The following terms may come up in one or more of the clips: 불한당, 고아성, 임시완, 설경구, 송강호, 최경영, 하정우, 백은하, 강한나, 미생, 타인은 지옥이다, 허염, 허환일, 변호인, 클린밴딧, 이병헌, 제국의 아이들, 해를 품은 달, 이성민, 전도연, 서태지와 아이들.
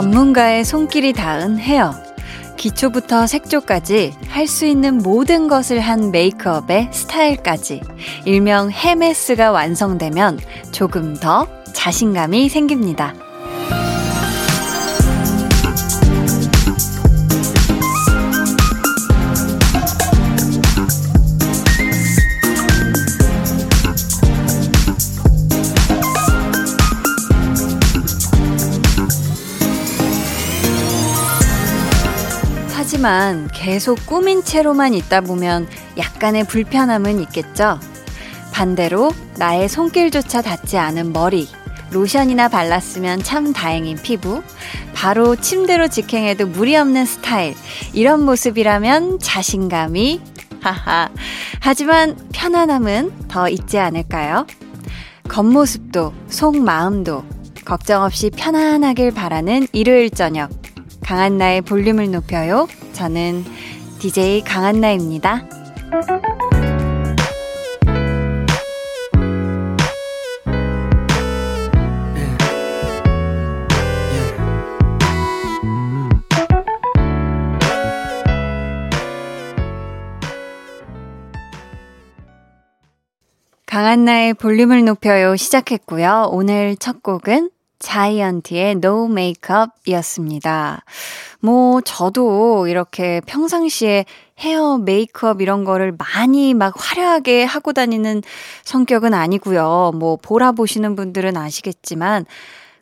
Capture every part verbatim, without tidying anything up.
전문가의 손길이 닿은 헤어. 기초부터 색조까지 할 수 있는 모든 것을 한 메이크업에 스타일까지. 일명 헤메스가 완성되면 조금 더 자신감이 생깁니다. 하지만 계속 꾸민 채로만 있다 보면 약간의 불편함은 있겠죠. 반대로 나의 손길조차 닿지 않은 머리, 로션이나 발랐으면 참 다행인 피부, 바로 침대로 직행해도 무리 없는 스타일, 이런 모습이라면 자신감이 하하. 하지만 편안함은 더 있지 않을까요? 겉모습도 속마음도 걱정 없이 편안하길 바라는 일요일 저녁, 강한나의 볼륨을 높여요. 저는 디제이 강한나입니다. 강한나의 볼륨을 높여요 시작했고요. 오늘 첫 곡은 자이언티의 No Makeup 이었습니다. 뭐 저도 이렇게 평상시에 헤어, 메이크업 이런 거를 많이 막 화려하게 하고 다니는 성격은 아니고요. 뭐 보라 보시는 분들은 아시겠지만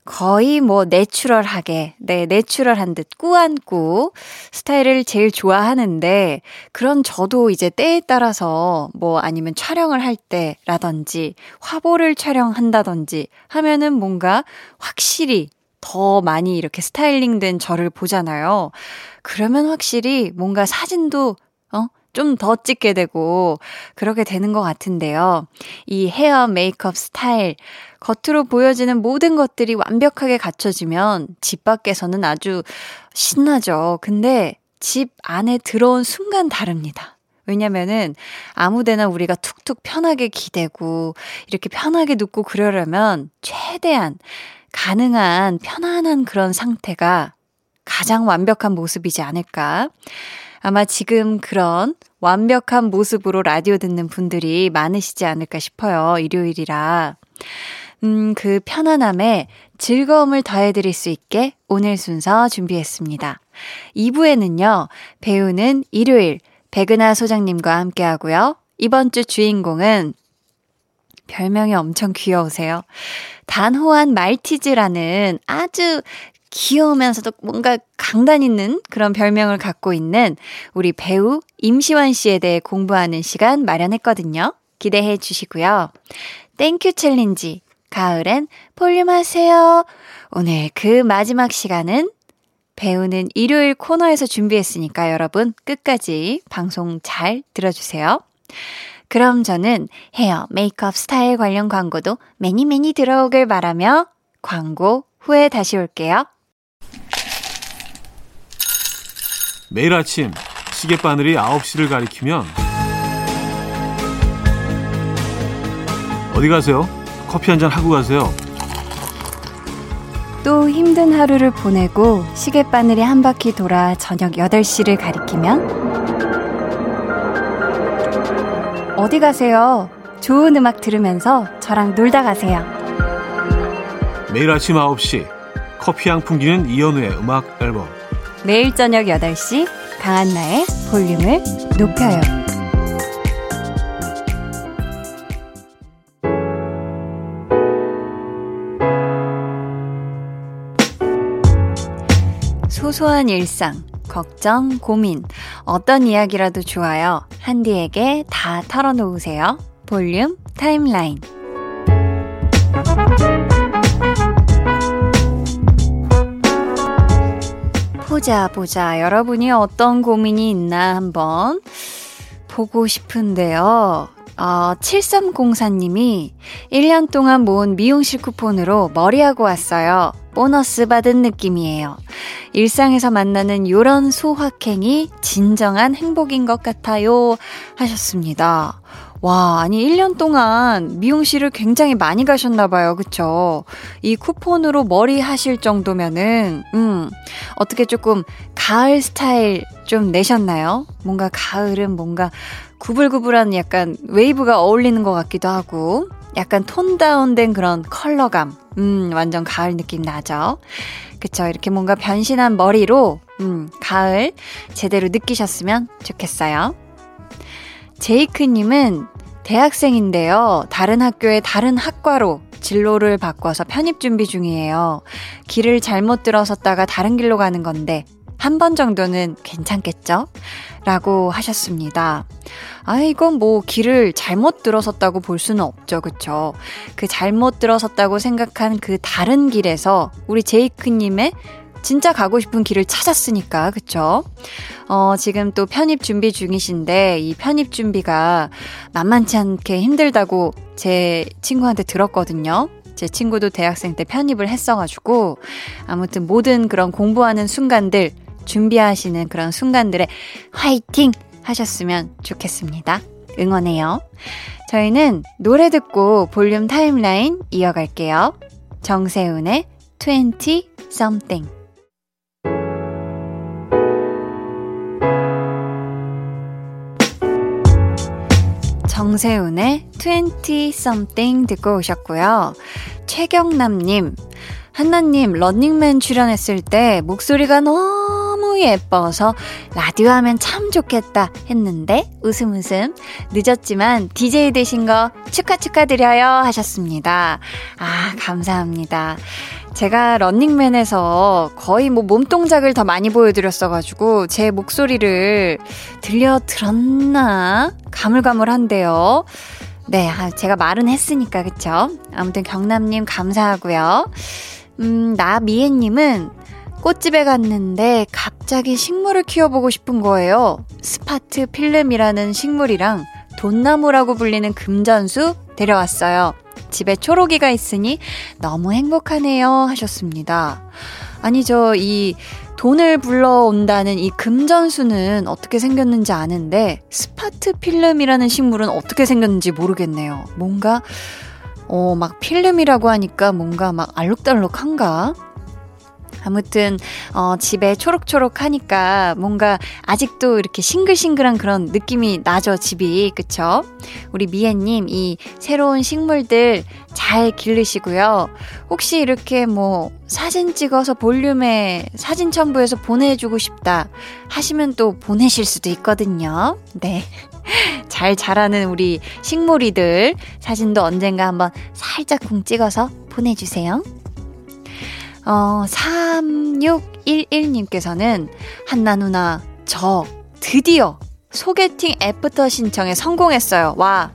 거의 뭐 내추럴하게, 네, 내추럴한 듯 꾸안꾸 스타일을 제일 좋아하는데, 그런 저도 이제 때에 따라서 뭐 아니면 촬영을 할 때라든지 화보를 촬영한다든지 하면은 뭔가 확실히 더 많이 이렇게 스타일링된 저를 보잖아요. 그러면 확실히 뭔가 사진도 어? 좀 더 찍게 되고 그렇게 되는 것 같은데요. 이 헤어, 메이크업, 스타일, 겉으로 보여지는 모든 것들이 완벽하게 갖춰지면 집 밖에서는 아주 신나죠. 근데 집 안에 들어온 순간 다릅니다. 왜냐면은 아무데나 우리가 툭툭 편하게 기대고 이렇게 편하게 눕고 그러려면 최대한 가능한 편안한 그런 상태가 가장 완벽한 모습이지 않을까. 아마 지금 그런 완벽한 모습으로 라디오 듣는 분들이 많으시지 않을까 싶어요. 일요일이라. 음, 그 편안함에 즐거움을 더해드릴 수 있게 오늘 순서 준비했습니다. 이 부에는요. 배우는 일요일 백은하 소장님과 함께 하고요. 이번 주 주인공은 별명이 엄청 귀여우세요. 단호한 말티즈라는 아주 귀여우면서도 뭔가 강단 있는 그런 별명을 갖고 있는 우리 배우 임시완 씨에 대해 공부하는 시간 마련했거든요. 기대해 주시고요. 땡큐 챌린지, 가을엔 볼륨하세요. 오늘 그 마지막 시간은 배우는 일요일 코너에서 준비했으니까 여러분 끝까지 방송 잘 들어주세요. 그럼 저는 헤어, 메이크업, 스타일 관련 광고도 매니 매니 들어오길 바라며 광고 후에 다시 올게요. 매일 아침 시계바늘이 아홉 시를 가리키면 어디 가세요? 커피 한잔 하고 가세요. 또 힘든 하루를 보내고 시계바늘이 한 바퀴 돌아 저녁 여덟 시를 가리키면 어디 가세요? 좋은 음악 들으면서 저랑 놀다 가세요. 매일 아침 아홉 시 커피향 풍기는 이현우의 음악 앨범, 매일 저녁 여덟 시 강한나의 볼륨을 높여요. 소소한 일상, 걱정, 고민, 어떤 이야기라도 좋아요. 한디에게 다 털어놓으세요. 볼륨 타임라인. 보자 보자, 여러분이 어떤 고민이 있나 한번 보고 싶은데요. 어, 칠삼공사님이 일 년 동안 모은 미용실 쿠폰으로 머리하고 왔어요. 보너스 받은 느낌이에요. 일상에서 만나는 요런 소확행이 진정한 행복인 것 같아요 하셨습니다. 와, 아니 일 년 동안 미용실을 굉장히 많이 가셨나 봐요. 그쵸? 이 쿠폰으로 머리 하실 정도면은 음, 어떻게 조금 가을 스타일 좀 내셨나요? 뭔가 가을은 뭔가 구불구불한 약간 웨이브가 어울리는 것 같기도 하고 약간 톤 다운된 그런 컬러감. 음, 완전 가을 느낌 나죠? 그쵸? 이렇게 뭔가 변신한 머리로 음, 가을 제대로 느끼셨으면 좋겠어요. 제이크님은 대학생인데요. 다른 학교의 다른 학과로 진로를 바꿔서 편입 준비 중이에요. 길을 잘못 들어섰다가 다른 길로 가는 건데 한 번 정도는 괜찮겠죠? 라고 하셨습니다. 아, 이건 뭐 길을 잘못 들어섰다고 볼 수는 없죠. 그쵸? 그 잘못 들어섰다고 생각한 그 다른 길에서 우리 제이크님의 진짜 가고 싶은 길을 찾았으니까, 그쵸? 어, 지금 또 편입 준비 중이신데 이 편입 준비가 만만치 않게 힘들다고 제 친구한테 들었거든요. 제 친구도 대학생 때 편입을 했어가지고 아무튼 모든 그런 공부하는 순간들, 준비하시는 그런 순간들에 화이팅 하셨으면 좋겠습니다. 응원해요. 저희는 노래 듣고 볼륨 타임라인 이어갈게요. 정세훈의 twenty something. 정세훈의 twenty something 듣고 오셨고요. 최경남님, 한나님 런닝맨 출연했을 때 목소리가 너무 예뻐서 라디오 하면 참 좋겠다 했는데 웃음 웃음 늦었지만 디제이 되신 거 축하 축하드려요 하셨습니다. 아, 감사합니다. 제가 런닝맨에서 거의 뭐 몸동작을 더 많이 보여드렸어가지고 제 목소리를 들려들었나? 가물가물한데요. 네, 아, 제가 말은 했으니까 그쵸? 아무튼 경남님 감사하고요. 음, 나미애님은 꽃집에 갔는데 갑자기 식물을 키워보고 싶은 거예요. 스파트 필름이라는 식물이랑 돈나무라고 불리는 금전수 데려왔어요. 집에 초록이가 있으니 너무 행복하네요 하셨습니다. 아니, 저 이 돈을 불러온다는 이 금전수는 어떻게 생겼는지 아는데 스파트 필름이라는 식물은 어떻게 생겼는지 모르겠네요. 뭔가 어, 막 필름이라고 하니까 뭔가 막 알록달록한가? 아무튼 어, 집에 초록초록하니까 뭔가 아직도 이렇게 싱글싱글한 그런 느낌이 나죠, 집이. 그쵸? 우리 미애님 이 새로운 식물들 잘 기르시고요. 혹시 이렇게 뭐 사진 찍어서 볼륨에 사진 첨부해서 보내주고 싶다 하시면 또 보내실 수도 있거든요. 네, 잘 자라는 우리 식물이들 사진도 언젠가 한번 살짝쿵 찍어서 보내주세요. 어, 삼육일일님께서는 한나 누나, 저 드디어 소개팅 애프터 신청에 성공했어요. 와,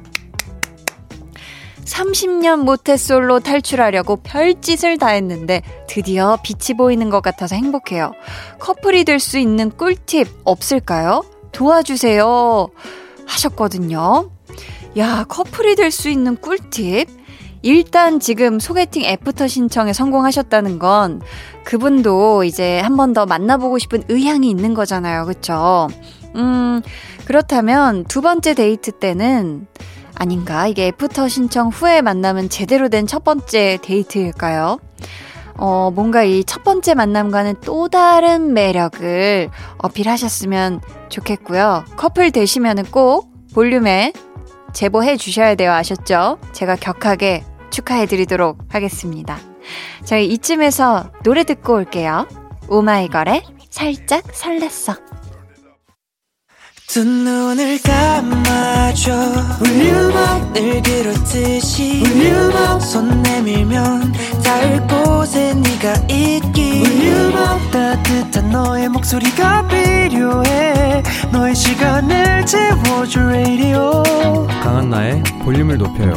삼십 년 모태솔로 탈출하려고 별짓을 다 했는데 드디어 빛이 보이는 것 같아서 행복해요. 커플이 될 수 있는 꿀팁 없을까요? 도와주세요 하셨거든요. 야, 커플이 될 수 있는 꿀팁? 일단 지금 소개팅 애프터 신청에 성공하셨다는 건 그분도 이제 한 번 더 만나보고 싶은 의향이 있는 거잖아요. 그쵸? 음, 그렇다면 두 번째 데이트 때는 아닌가? 이게 애프터 신청 후에 만나면 제대로 된 첫 번째 데이트일까요? 어, 뭔가 이 첫 번째 만남과는 또 다른 매력을 어필하셨으면 좋겠고요. 커플 되시면은 꼭 볼륨에 제보해 주셔야 돼요. 아셨죠? 제가 격하게 축하해드리도록 하겠습니다. 저희 이쯤에서 노래 듣고 올게요. 오마이걸의 살짝 설렜어. 두 눈을 감아줘 볼륨업 늘 그렇듯이 볼륨업 손 내밀면 닿을 곳에 네가 있기 볼륨업 따뜻한 너의 목소리가 필요해 너의 시간을 채워줄 라디오 강한나의 볼륨을 높여요.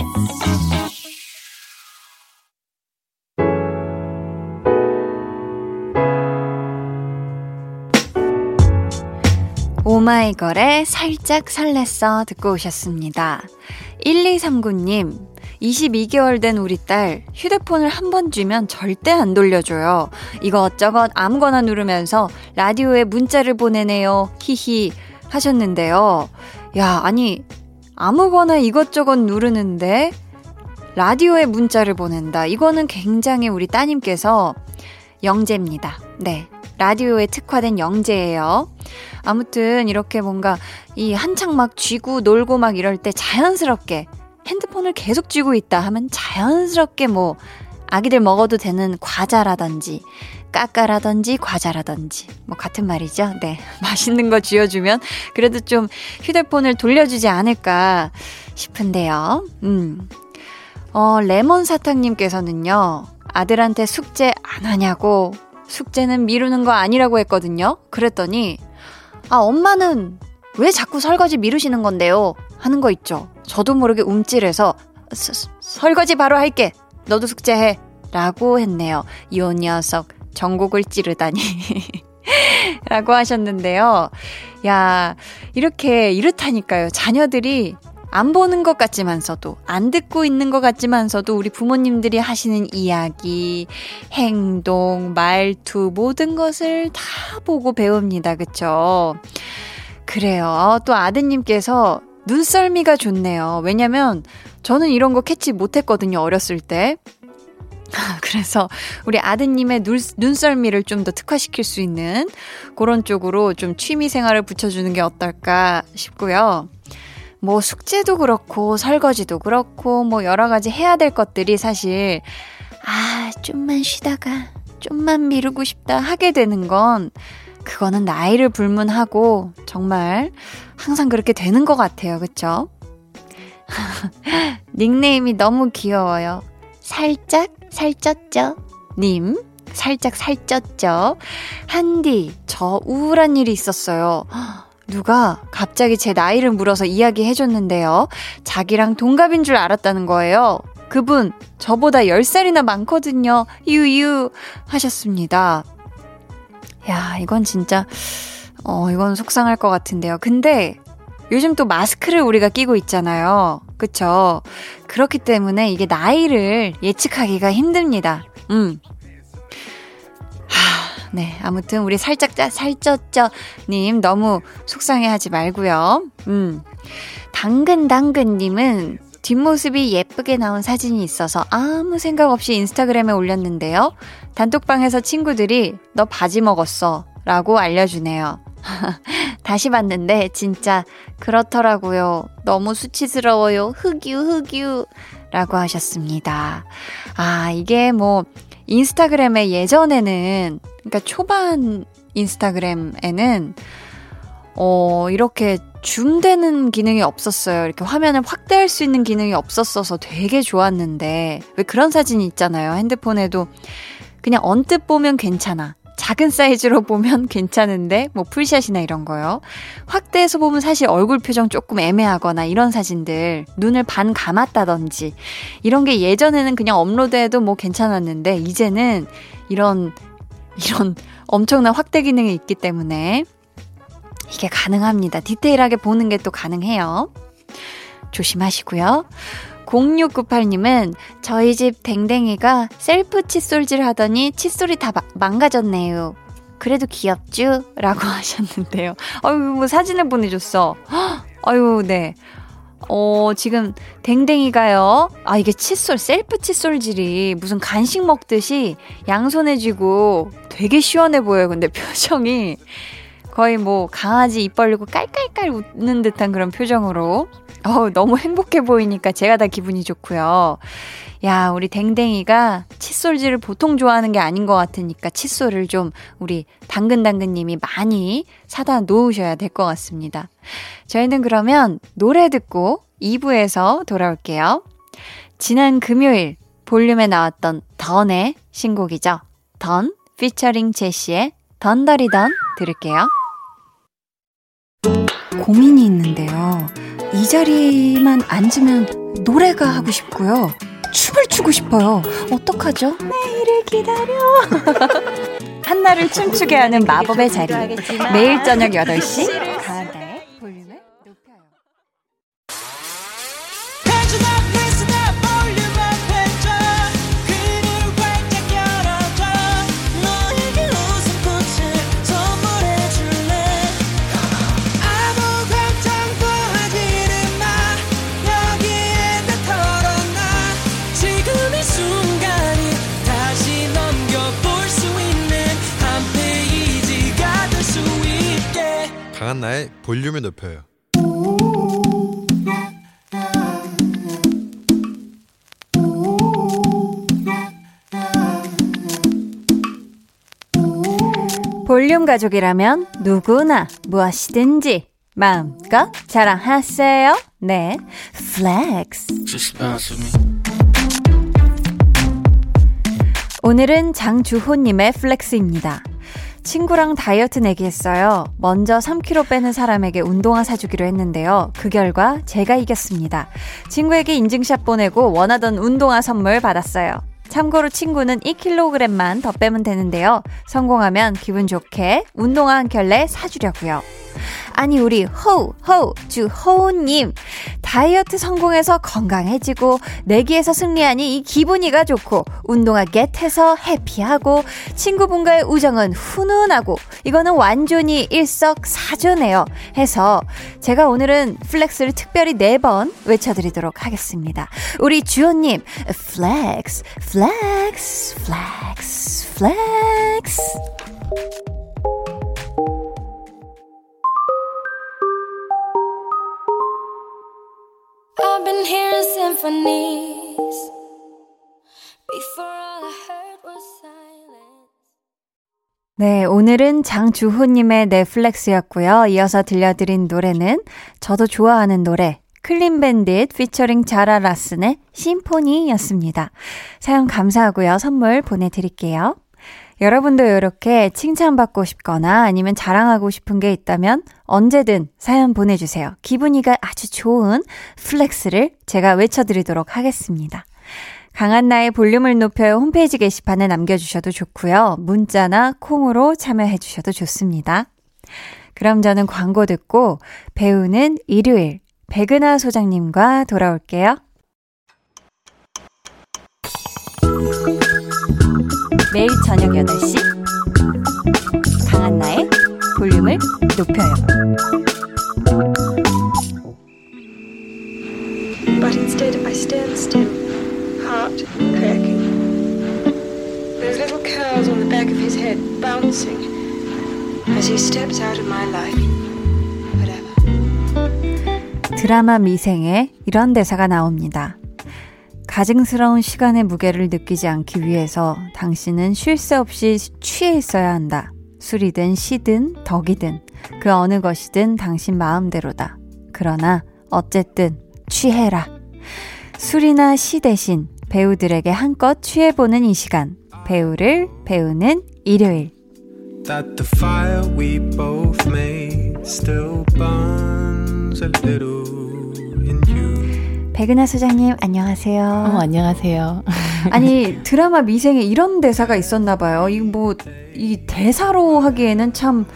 오마이걸의 살짝 설렜어 듣고 오셨습니다. 일이삼구님, 이십이 개월 된 우리 딸 휴대폰을 한 번 주면 절대 안 돌려줘요. 이것저것 아무거나 누르면서 라디오에 문자를 보내네요. 히히 하셨는데요. 야, 아니 아무거나 이것저것 누르는데 라디오에 문자를 보낸다. 이거는 굉장히 우리 따님께서 영재입니다. 네, 라디오에 특화된 영재예요. 아무튼 이렇게 뭔가 이 한창 막 쥐고 놀고 막 이럴 때 자연스럽게 핸드폰을 계속 쥐고 있다 하면 자연스럽게 뭐 아기들 먹어도 되는 과자라든지 까까라든지 과자라든지 뭐 같은 말이죠. 네, 맛있는 거 쥐어주면 그래도 좀 휴대폰을 돌려주지 않을까 싶은데요. 음, 어, 레몬사탕님께서는요, 아들한테 숙제 안 하냐고, 숙제는 미루는 거 아니라고 했거든요. 그랬더니 아, 엄마는 왜 자꾸 설거지 미루시는 건데요 하는 거 있죠. 저도 모르게 움찔해서 서, 서, 설거지 바로 할게, 너도 숙제해 라고 했네요. 요 녀석 전곡을 찌르다니 라고 하셨는데요. 야, 이렇게 이렇다니까요. 자녀들이 안 보는 것 같지만서도, 안 듣고 있는 것 같지만서도 우리 부모님들이 하시는 이야기, 행동, 말투 모든 것을 다 보고 배웁니다. 그쵸? 그래요. 또 아드님께서 눈썰미가 좋네요. 왜냐면 저는 이런 거 캐치 못했거든요, 어렸을 때. 그래서 우리 아드님의 눈, 눈썰미를 좀 더 특화시킬 수 있는 그런 쪽으로 좀 취미생활을 붙여주는 게 어떨까 싶고요. 뭐 숙제도 그렇고 설거지도 그렇고 뭐 여러 가지 해야 될 것들이 사실 아, 좀만 쉬다가 좀만 미루고 싶다 하게 되는 건 그거는 나이를 불문하고 정말 항상 그렇게 되는 것 같아요. 그쵸? 닉네임이 너무 귀여워요. 살짝 살쪘죠? 님, 살짝 살쪘죠? 한디, 저 우울한 일이 있었어요. 누가 갑자기 제 나이를 물어서 이야기해줬는데요, 자기랑 동갑인 줄 알았다는 거예요. 그분 저보다 열 살이나 많거든요. 유유 하셨습니다. 야, 이건 진짜 어 이건 속상할 것 같은데요. 근데 요즘 또 마스크를 우리가 끼고 있잖아요. 그쵸? 그렇기 때문에 이게 나이를 예측하기가 힘듭니다. 음. 하, 네, 아무튼 우리 살짝 살쪘죠님 너무 속상해하지 말고요. 음. 당근당근님은 뒷모습이 예쁘게 나온 사진이 있어서 아무 생각 없이 인스타그램에 올렸는데요, 단톡방에서 친구들이 너 바지 먹었어 라고 알려주네요. 다시 봤는데 진짜 그렇더라고요. 너무 수치스러워요. 흑유 흑유 라고 하셨습니다. 아, 이게 뭐 인스타그램에 예전에는, 그러니까 초반 인스타그램에는 어 이렇게 줌되는 기능이 없었어요. 이렇게 화면을 확대할 수 있는 기능이 없었어서 되게 좋았는데, 왜 그런 사진이 있잖아요, 핸드폰에도 그냥 언뜻 보면 괜찮아, 작은 사이즈로 보면 괜찮은데, 뭐 풀샷이나 이런 거요. 확대해서 보면 사실 얼굴 표정 조금 애매하거나 이런 사진들, 눈을 반 감았다든지 이런 게 예전에는 그냥 업로드해도 뭐 괜찮았는데, 이제는 이런 이런 엄청난 확대 기능이 있기 때문에 이게 가능합니다. 디테일하게 보는 게 또 가능해요. 조심하시고요. 공육구팔님은 저희 집 댕댕이가 셀프 칫솔질 하더니 칫솔이 다 마, 망가졌네요. 그래도 귀엽쥬? 라고 하셨는데요. 아유, 뭐 사진을 보내줬어. 헉, 아유, 네. 어, 지금 댕댕이가요, 아, 이게 칫솔, 셀프 칫솔질이 무슨 간식 먹듯이 양손에 쥐고 되게 시원해 보여요. 근데 표정이 거의 뭐 강아지 입 벌리고 깔깔깔 웃는 듯한 그런 표정으로, 어우, 너무 행복해 보이니까 제가 다 기분이 좋고요. 야, 우리 댕댕이가 칫솔질을 보통 좋아하는 게 아닌 것 같으니까 칫솔을 좀 우리 당근당근님이 많이 사다 놓으셔야 될 것 같습니다. 저희는 그러면 노래 듣고 이 부에서 돌아올게요. 지난 금요일 볼륨에 나왔던 던의 신곡이죠. 던 피처링 제시의 던더리던 들을게요. 고민이 있는데요, 이 자리만 앉으면 노래가 하고 싶고요, 춤을 추고 싶어요. 어떡하죠? 내일을 기다려. 한나를 춤추게 하는 마법의 자리, 매일 저녁 여덟 시 강한나의 볼륨을 높여요. 강한나의 볼륨을 높여요. 볼륨 가족이라면 누구나 무엇이든지 마음껏 자랑하세요. 네, 플렉스. 오늘은 장주호님의 플렉스입니다. 친구랑 다이어트 내기했어요. 먼저 삼 킬로그램 빼는 사람에게 운동화 사주기로 했는데요. 그 결과 제가 이겼습니다. 친구에게 인증샷 보내고 원하던 운동화 선물 받았어요. 참고로 친구는 이 킬로그램만 더 빼면 되는데요. 성공하면 기분 좋게 운동화 한 켤레 사주려고요. 아니 우리 호우 호우 주호우님, 다이어트 성공해서 건강해지고 내기에서 승리하니 이 기분이가 좋고 운동화 겟해서 해피하고 친구분과의 우정은 훈훈하고 이거는 완전히 일석사조네요 해서 제가 오늘은 플렉스를 특별히 네 번 외쳐드리도록 하겠습니다. 우리 주호님 플렉스 플렉스 플렉스 플렉스. I've been hearing symphonies before all I heard was silence. 네, 오늘은 장주호님의 넷플렉스였고요. 이어서 들려드린 노래는 저도 좋아하는 노래 클린밴딧 피처링 자라 라슨의 심포니였습니다. 사연 감사하고요. 선물 보내드릴게요. 여러분도 이렇게 칭찬받고 싶거나 아니면 자랑하고 싶은 게 있다면 언제든 사연 보내주세요. 기분이가 아주 좋은 플렉스를 제가 외쳐드리도록 하겠습니다. 강한나의 볼륨을 높여요 홈페이지 게시판에 남겨주셔도 좋고요. 문자나 콩으로 참여해주셔도 좋습니다. 그럼 저는 광고 듣고 배우는 일요일 백은하 소장님과 돌아올게요. 매일 저녁 여덟 시 강한나의 볼륨을 높여요. But instead I stand still, heart cracking. Those little curls on the back of his head bouncing as he steps out of my life. Whatever. 드라마 미생에 이런 대사가 나옵니다. 가증스러운 시간의 무게를 느끼지 않기 위해서 당신은 쉴 새 없이 취해 있어야 한다. 술이든 시든 덕이든 그 어느 것이든 당신 마음대로다. 그러나 어쨌든 취해라. 술이나 시 대신 배우들에게 한껏 취해보는 이 시간. 배우를 배우는 일요일. That the fire we both made still burns a little in you. 백은하 소장님 안녕하세요. 어, 안녕하세요. 아니 드라마 미생에 이런 대사가 있었나 봐요. 이 뭐 이 대사로 하기에는 참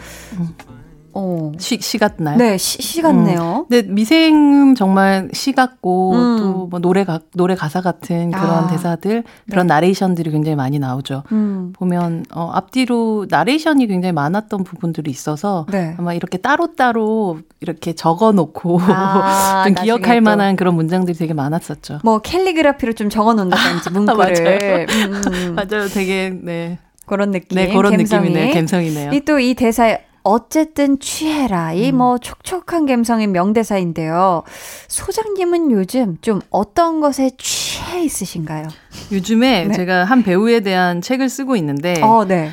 어 시 시 같나요? 네, 시, 시 같네요. 음. 근데 미생은 정말 시 같고 음. 또 뭐 노래 가 노래 가사 같은 그런 아, 대사들 그런 네. 나레이션들이 굉장히 많이 나오죠. 음. 보면 어, 앞뒤로 나레이션이 굉장히 많았던 부분들이 있어서 네. 아마 이렇게 따로 따로 이렇게 적어놓고 아, 좀 기억할 또. 만한 그런 문장들이 되게 많았었죠. 뭐 캘리그라피로 좀 적어놓는다든지 문구를 맞아요. 음. 맞아요. 되게 네 그런 느낌. 네 그런 감성이. 느낌이네요. 감성이네요. 이 또 이 대사. 어쨌든 취해라. 이 뭐 촉촉한 감성인 명대사인데요. 소장님은 요즘 좀 어떤 것에 취해 있으신가요? 요즘에 네. 제가 한 배우에 대한 책을 쓰고 있는데 어, 네.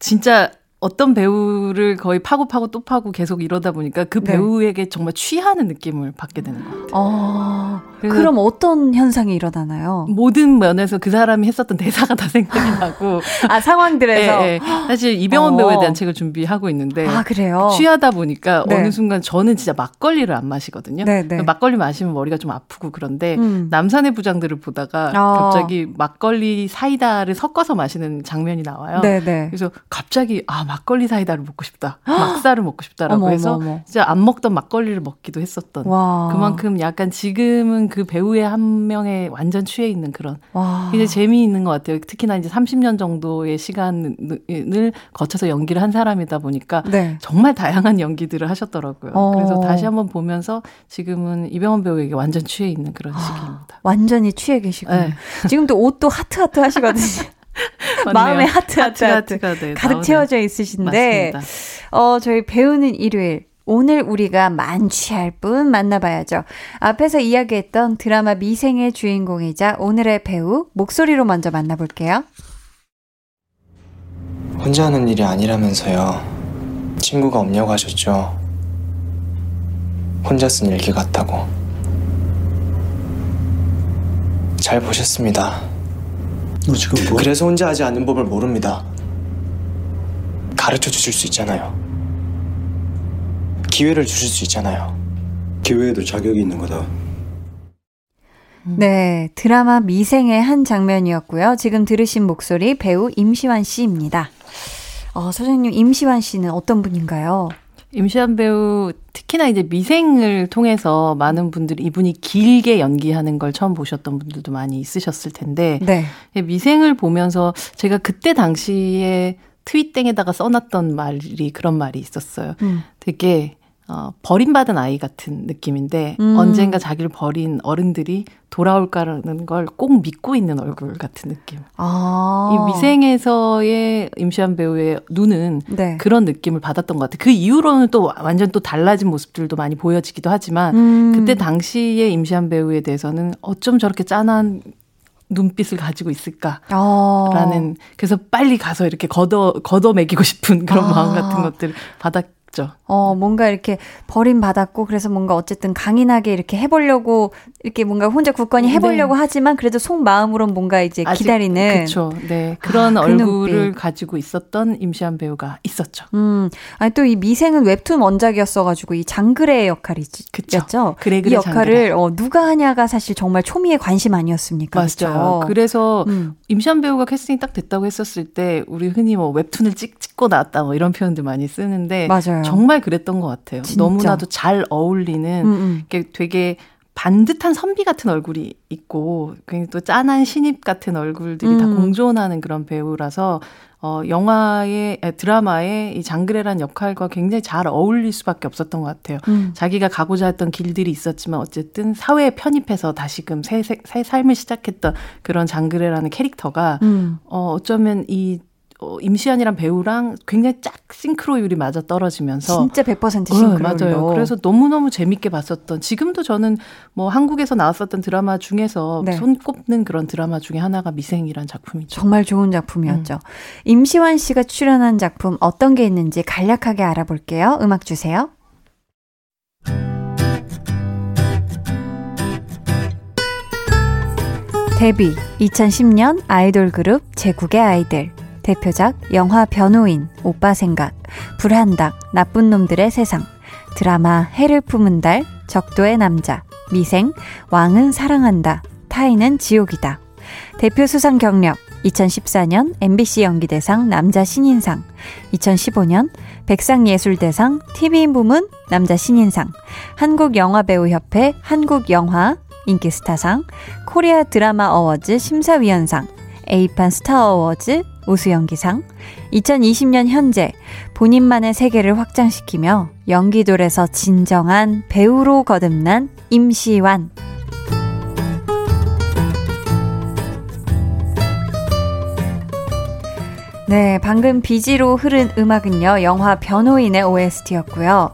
진짜 어떤 배우를 거의 파고 파고 또 파고 계속 이러다 보니까 그 배우에게 네. 정말 취하는 느낌을 받게 되는 것 같아요. 어, 그럼 어떤 현상이 일어나나요? 모든 면에서 그 사람이 했었던 대사가 다 생각이 나고 아 상황들에서 네, 네. 사실 이병헌 어. 배우에 대한 책을 준비하고 있는데 아, 그래요? 취하다 보니까 네. 어느 순간 저는 진짜 막걸리를 안 마시거든요. 네, 네. 막걸리 마시면 머리가 좀 아프고 그런데 음. 남산의 부장들을 보다가 어. 갑자기 막걸리 사이다를 섞어서 마시는 장면이 나와요. 네, 네. 그래서 갑자기 아 막걸리 사이다를 먹고 싶다. 막사를 먹고 싶다라고 어머, 해서 어머, 어머. 진짜 안 먹던 막걸리를 먹기도 했었던 와. 그만큼 약간 지금은 그 배우의 한 명에 완전 취해 있는 그런 와. 굉장히 재미있는 것 같아요. 특히나 이제 삼십 년 정도의 시간을 거쳐서 연기를 한 사람이다 보니까 네. 정말 다양한 연기들을 하셨더라고요. 어. 그래서 다시 한번 보면서 지금은 이병헌 배우에게 완전 취해 있는 그런 아. 시기입니다. 완전히 취해 계시고요. 네. 지금도 옷도 하트하트 하시거든요. 마음에 하트, 하트, 하트, 하트, 하트. 네, 가득 채워져 있으신데, 맞습니다. 어, 저희 배우는 일요일 오늘 우리가 만취할 분 만나봐야죠. 앞에서 이야기했던 드라마 미생의 주인공이자 오늘의 배우 목소리로 먼저 만나볼게요. 혼자 하는 일이 아니라면서요. 친구가 없냐고 하셨죠. 혼자 쓴 일기 같다고. 잘 보셨습니다. 너 지금 뭐? 그래서 혼자 하지 않는 법을 모릅니다. 가르쳐 주실 수 있잖아요. 기회를 주실 수 있잖아요. 기회에도 자격이 있는 거다. 네, 드라마 미생의 한 장면이었고요. 지금 들으신 목소리 배우 임시완 씨입니다. 어, 선생님, 임시완 씨는 어떤 분인가요? 임시완 배우, 특히나 이제 미생을 통해서 많은 분들이 이분이 길게 연기하는 걸 처음 보셨던 분들도 많이 있으셨을 텐데, 네. 미생을 보면서 제가 그때 당시에 트윗땡에다가 써놨던 말이, 그런 말이 있었어요. 음. 되게 어, 버림받은 아이 같은 느낌인데 음. 언젠가 자기를 버린 어른들이 돌아올까라는 걸 꼭 믿고 있는 얼굴 같은 느낌. 아. 이 미생에서의 임시완 배우의 눈은 네. 그런 느낌을 받았던 것 같아요. 그 이후로는 또 완전 또 달라진 모습들도 많이 보여지기도 하지만 음. 그때 당시의 임시완 배우에 대해서는 어쩜 저렇게 짠한 눈빛을 가지고 있을까라는 어. 그래서 빨리 가서 이렇게 걷어, 걷어먹이고 싶은 그런 아. 마음 같은 것들을 받았죠. 어, 뭔가 이렇게 버림받았고 그래서 뭔가 어쨌든 강인하게 이렇게 해보려고 이렇게 뭔가 혼자 굳건히 해보려고 네. 하지만 그래도 속마음으론 뭔가 이제 아직, 기다리는 그렇죠. 네. 그런 아, 얼굴을 그 가지고 있었던 임시완 배우가 있었죠. 음, 아니 또 이 미생은 웹툰 원작이었어가지고 이 장그래의 역할이었죠. 그렇죠. 그래, 그래, 이 역할을 어, 누가 하냐가 사실 정말 초미의 관심 아니었습니까? 맞죠. 그래서 음. 임시완 배우가 캐스팅이 딱 됐다고 했었을 때 우리 흔히 뭐 웹툰을 찍, 찍고 나왔다 뭐 이런 표현도 많이 쓰는데 맞아요. 정말 그랬던 것 같아요. 진짜. 너무나도 잘 어울리는 음, 음. 되게 반듯한 선비 같은 얼굴이 있고 굉장히 또 짠한 신입 같은 얼굴들이 음. 다 공존하는 그런 배우라서 어, 영화의 드라마의 이 장그래란 역할과 굉장히 잘 어울릴 수밖에 없었던 것 같아요. 음. 자기가 가고자 했던 길들이 있었지만 어쨌든 사회에 편입해서 다시금 새, 새, 새 삶을 시작했던 그런 장그래라는 캐릭터가 음. 어, 어쩌면 이 임시완이란 배우랑 굉장히 짝 싱크로율이 맞아 떨어지면서 진짜 백 퍼센트 싱크로율로 어, 맞아요. 그래서 너무너무 재밌게 봤었던, 지금도 저는 뭐 한국에서 나왔었던 드라마 중에서 네. 손꼽는 그런 드라마 중에 하나가 미생이란 작품이죠. 정말 좋은 작품이었죠. 음. 임시완 씨가 출연한 작품 어떤 게 있는지 간략하게 알아볼게요. 음악 주세요. 데뷔 이천십 년 아이돌 그룹 제국의 아이들, 대표작 영화 변호인, 오빠 생각, 불한당, 나쁜 놈들의 세상, 드라마 해를 품은 달, 적도의 남자, 미생, 왕은 사랑한다, 타인은 지옥이다. 대표 수상 경력 이천십사 년 엠비씨 연기대상 남자 신인상, 이천십오 년 백상예술대상 티비인 부문 남자 신인상, 한국영화배우협회 한국영화 인기스타상, 코리아 드라마 어워즈 심사위원상, 에이판 스타 어워즈 우수연기상, 이천이십 년 현재 본인만의 세계를 확장시키며 연기돌에서 진정한 배우로 거듭난 임시완. 네, 방금 비지로 흐른 음악은요, 영화 변호인의 오에스티였고요.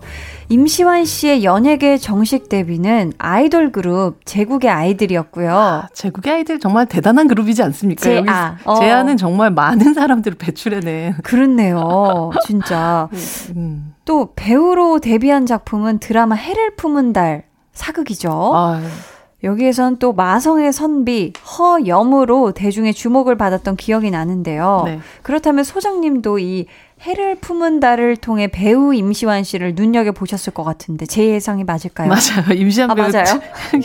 임시완 씨의 연예계 정식 데뷔는 아이돌 그룹 제국의 아이들이었고요. 아, 제국의 아이들 정말 대단한 그룹이지 않습니까? 제아. 어. 제아는 정말 많은 사람들을 배출해낸. 그렇네요. 진짜. 음. 또 배우로 데뷔한 작품은 드라마 해를 품은 달, 사극이죠. 아유. 여기에선 또 마성의 선비, 허염으로 대중의 주목을 받았던 기억이 나는데요. 네. 그렇다면 소장님도 이 해를 품은 달을 통해 배우 임시완 씨를 눈여겨보셨을 것 같은데 제 예상이 맞을까요? 맞아요. 임시완, 아, 배우, 맞아요?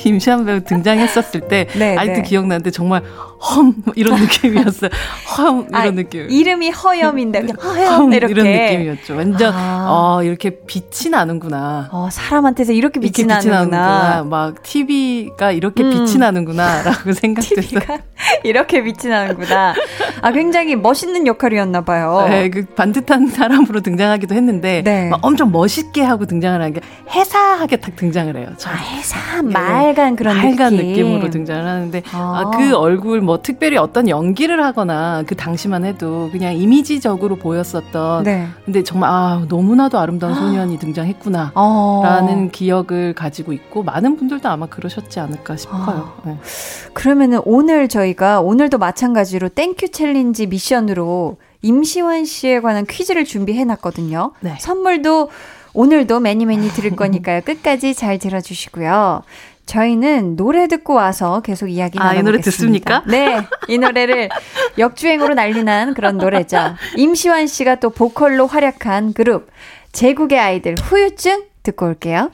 임시완 배우 등장했었을 때 네, 아직도 네. 기억나는데 정말 험 이런 느낌이었어요. 험 이런 아, 느낌. 이름이 허염인데 허염 이렇게. 이런 느낌이었죠. 완전 아. 어, 이렇게 빛이 나는구나. 어, 사람한테서 이렇게 빛이, 이렇게 빛이 나는구나. 나는구나. 막 티비가 이렇게 음. 빛이 나는구나 라고 생각했어요. 티비가 이렇게 빛이 나는구나. 아, 굉장히 멋있는 역할이었나 봐요. 네, 그 반듯 비슷한 사람으로 등장하기도 했는데 네. 막 엄청 멋있게 하고 등장을 하는 게 해사하게 딱 등장을 해요. 참. 아, 해사 맑은 그런 맑은 느낌. 느낌으로 등장을 하는데 아. 아, 그 얼굴 뭐 특별히 어떤 연기를 하거나 그 당시만 해도 그냥 이미지적으로 보였었던 네. 근데 정말 아, 너무나도 아름다운 아. 소년이 등장했구나 아. 라는 기억을 가지고 있고 많은 분들도 아마 그러셨지 않을까 싶어요. 아. 네. 그러면은 오늘 저희가 오늘도 마찬가지로 땡큐 챌린지 미션으로 임시완 씨에 관한 퀴즈를 준비해놨거든요. 네. 선물도 오늘도 매니매니 드릴 거니까요. 끝까지 잘 들어주시고요. 저희는 노래 듣고 와서 계속 이야기 아, 나눠보겠습니다. 아, 이 노래 듣습니까? 네, 이 노래를 역주행으로 난리난 그런 노래죠. 임시완 씨가 또 보컬로 활약한 그룹 제국의 아이들 후유증 듣고 올게요.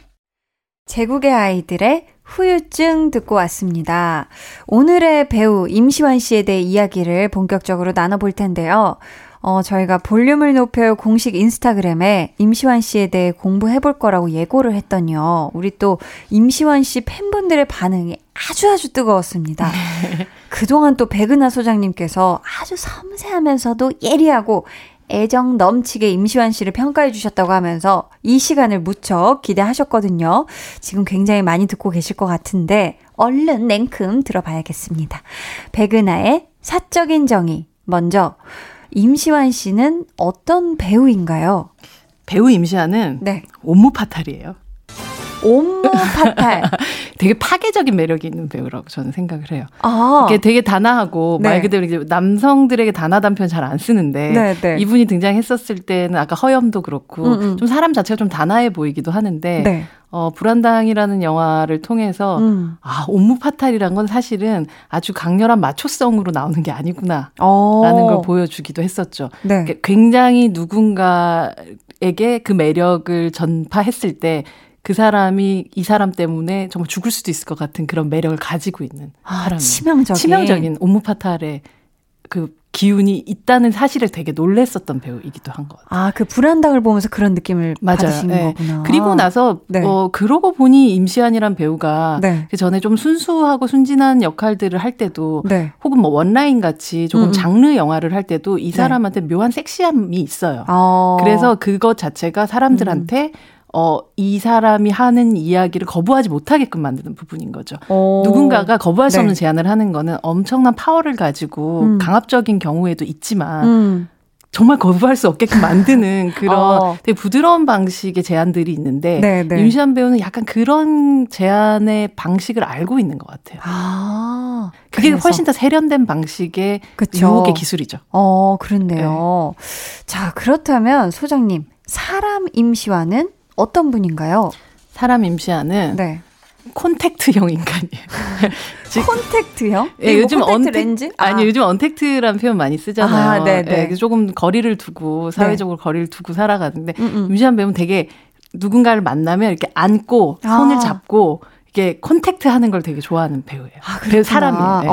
제국의 아이들의 후유증 듣고 왔습니다. 오늘의 배우 임시완 씨에 대해 이야기를 본격적으로 나눠볼 텐데요. 어, 저희가 볼륨을 높여요 공식 인스타그램에 임시완 씨에 대해 공부해볼 거라고 예고를 했더니요. 우리 또 임시완 씨 팬분들의 반응이 아주 아주 뜨거웠습니다. 그동안 또 백은하 소장님께서 아주 섬세하면서도 예리하고 애정 넘치게 임시완 씨를 평가해 주셨다고 하면서 이 시간을 무척 기대하셨거든요. 지금 굉장히 많이 듣고 계실 것 같은데 얼른 냉큼 들어봐야겠습니다. 백은하의 사적인 정의. 먼저 임시완 씨는 어떤 배우인가요? 배우 임시완은 네. 온무 파탈이에요. 온무 파탈. 되게 파괴적인 매력이 있는 배우라고 저는 생각을 해요. 아. 이게 되게 단아하고 네. 말 그대로 남성들에게 단아단 표현 잘 안 쓰는데 네, 네. 이분이 등장했었을 때는 아까 허염도 그렇고 음음. 좀 사람 자체가 좀 단아해 보이기도 하는데 네. 어, 불한당이라는 영화를 통해서 음. 아, 온무 파탈이란 건 사실은 아주 강렬한 마초성으로 나오는 게 아니구나 오. 라는 걸 보여주기도 했었죠. 네. 그러니까 굉장히 누군가에게 그 매력을 전파했을 때 그 사람이 이 사람 때문에 정말 죽을 수도 있을 것 같은 그런 매력을 가지고 있는 아, 사람. 치명적인. 치명적인 온무 파탈의 그 기운이 있다는 사실에 되게 놀랬었던 배우이기도 한 것 같아요. 아, 그 불한당을 보면서 그런 느낌을 맞아요. 받으신 네. 거구나. 그리고 나서 네. 어, 그러고 보니 임시완이란 배우가 네. 그 전에 좀 순수하고 순진한 역할들을 할 때도 네. 혹은 뭐 원라인 같이 조금 음. 장르 영화를 할 때도 이 사람한테 네. 묘한 섹시함이 있어요. 어. 그래서 그것 자체가 사람들한테 음. 어, 이 사람이 하는 이야기를 거부하지 못하게끔 만드는 부분인 거죠. 오. 누군가가 거부할 수 없는 네. 제안을 하는 거는 엄청난 파워를 가지고 음. 강압적인 경우에도 있지만 음. 정말 거부할 수 없게끔 만드는 그런 어. 되게 부드러운 방식의 제안들이 있는데 네, 네. 임시완 배우는 약간 그런 제안의 방식을 알고 있는 것 같아요. 아, 그게 그래서. 훨씬 더 세련된 방식의 그쵸. 유혹의 기술이죠. 어, 그렇네요. 네. 자, 그렇다면 소장님, 사람 임시완은 어떤 분인가요? 사람 임시완은 네. 콘택트형 인간이에요. 콘택트형? 네, 요즘 콘택트 언택, 렌즈? 아. 아니 요즘 언택트라는 표현 많이 쓰잖아요. 아, 네, 조금 거리를 두고 사회적으로 네. 거리를 두고 살아가는데 음음. 임시완 배우는 되게 누군가를 만나면 이렇게 안고 손을 아. 잡고 이게 콘택트 하는 걸 되게 좋아하는 배우예요. 아, 그래요? 사람이. 네.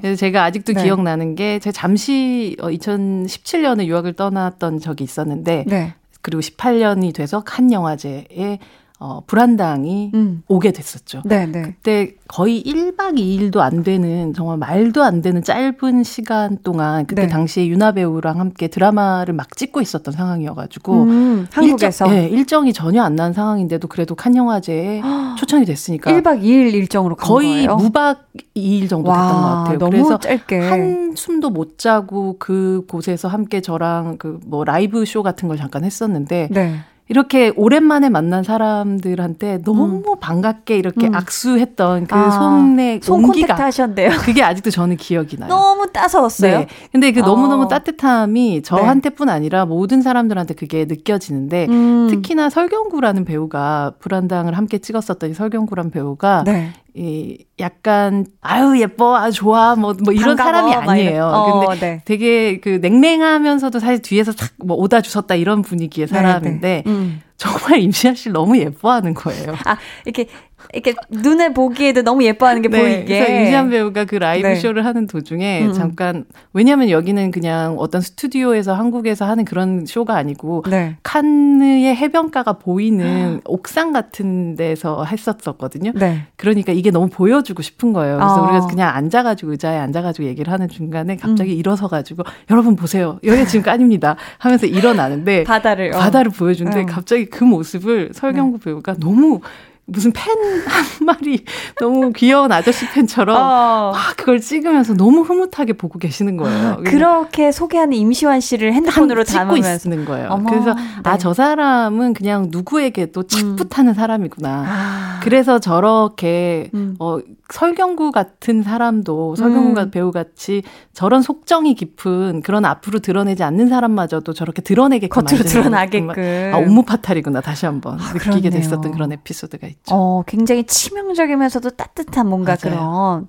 그래서 제가 아직도 네. 기억나는 게 제가 잠시 이천십칠 년에 유학을 떠났던 적이 있었는데 네. 그리고 십팔 년이 돼서 칸 영화제에 어, 불한당이 음. 오게 됐었죠. 네네. 그때 거의 일 박 이 일도 안 되는 정말 말도 안 되는 짧은 시간 동안 그때 네. 당시에 유나 배우랑 함께 드라마를 막 찍고 있었던 상황이어가지고 음, 한국에서 일정, 네, 일정이 전혀 안 난 상황인데도 그래도 칸 영화제에 초청이 됐으니까 일 박 이 일 일정으로 간 거예요? 거의 무박 이 일 정도 와, 됐던 것 같아요. 너무 그래서 짧게. 한숨도 못 자고 그 곳에서 함께 저랑 그 뭐 라이브 쇼 같은 걸 잠깐 했었는데 네. 이렇게 오랜만에 만난 사람들한테 너무 음. 반갑게 이렇게 음. 악수했던 그 아, 손의 손 온기가 콘택트 하셨네요. 그게 아직도 저는 기억이 나요. 너무 따스웠어요. 네. 근데 그 너무너무 어. 따뜻함이 저한테뿐 아니라 모든 사람들한테 그게 느껴지는데 음. 특히나 설경구라는 배우가 불한당을 함께 찍었었던 이 설경구라는 배우가 네. 이 약간 아유 예뻐 아 좋아 뭐 뭐 이런 반가워, 사람이 아니에요. 어, 근데 네. 되게 그 냉랭하면서도 사실 뒤에서 탁 뭐 오다 주셨다 이런 분위기의 사람인데 네, 네. 음. 정말 임시완 씨 너무 예뻐하는 거예요. 아, 이렇게, 이렇게 눈에 보기에도 너무 예뻐하는 게 네, 보이게. 그래서 임시완 배우가 그 라이브 네. 쇼를 하는 도중에 음. 잠깐, 왜냐면 여기는 그냥 어떤 스튜디오에서 한국에서 하는 그런 쇼가 아니고, 네. 칸의 해변가가 보이는 옥상 같은 데서 했었었거든요. 네. 그러니까 이게 너무 보여주고 싶은 거예요. 그래서 어. 우리가 그냥 앉아가지고, 의자에 앉아가지고 얘기를 하는 중간에 갑자기 음. 일어서가지고, 여러분 보세요. 여기 지금 깐입니다. 하면서 일어나는데, 바다를, 어. 바다를 보여주는데, 어. 갑자기 그 모습을 설경구 네. 배우가 너무 무슨 팬 한 마리 너무 귀여운 아저씨 팬처럼 어. 막 그걸 찍으면서 너무 흐뭇하게 보고 계시는 거예요. 그렇게 소개하는 임시완 씨를 핸드폰으로 담으면서 찍고 있는 거예요. 어머, 그래서 네. 아, 저 사람은 그냥 누구에게도 착붙하는 음. 사람이구나. 아. 그래서 저렇게 음. 어, 설경구 같은 사람도 설경구 음. 배우같이 저런 속정이 깊은 그런 앞으로 드러내지 않는 사람마저도 저렇게 드러내게끔 겉으로 드러나게끔 아, 옴므파탈이구나 다시 한번 아, 느끼게 됐었던 그런 에피소드가 있죠. 어, 굉장히 치명적이면서도 따뜻한 뭔가 맞아요. 그런.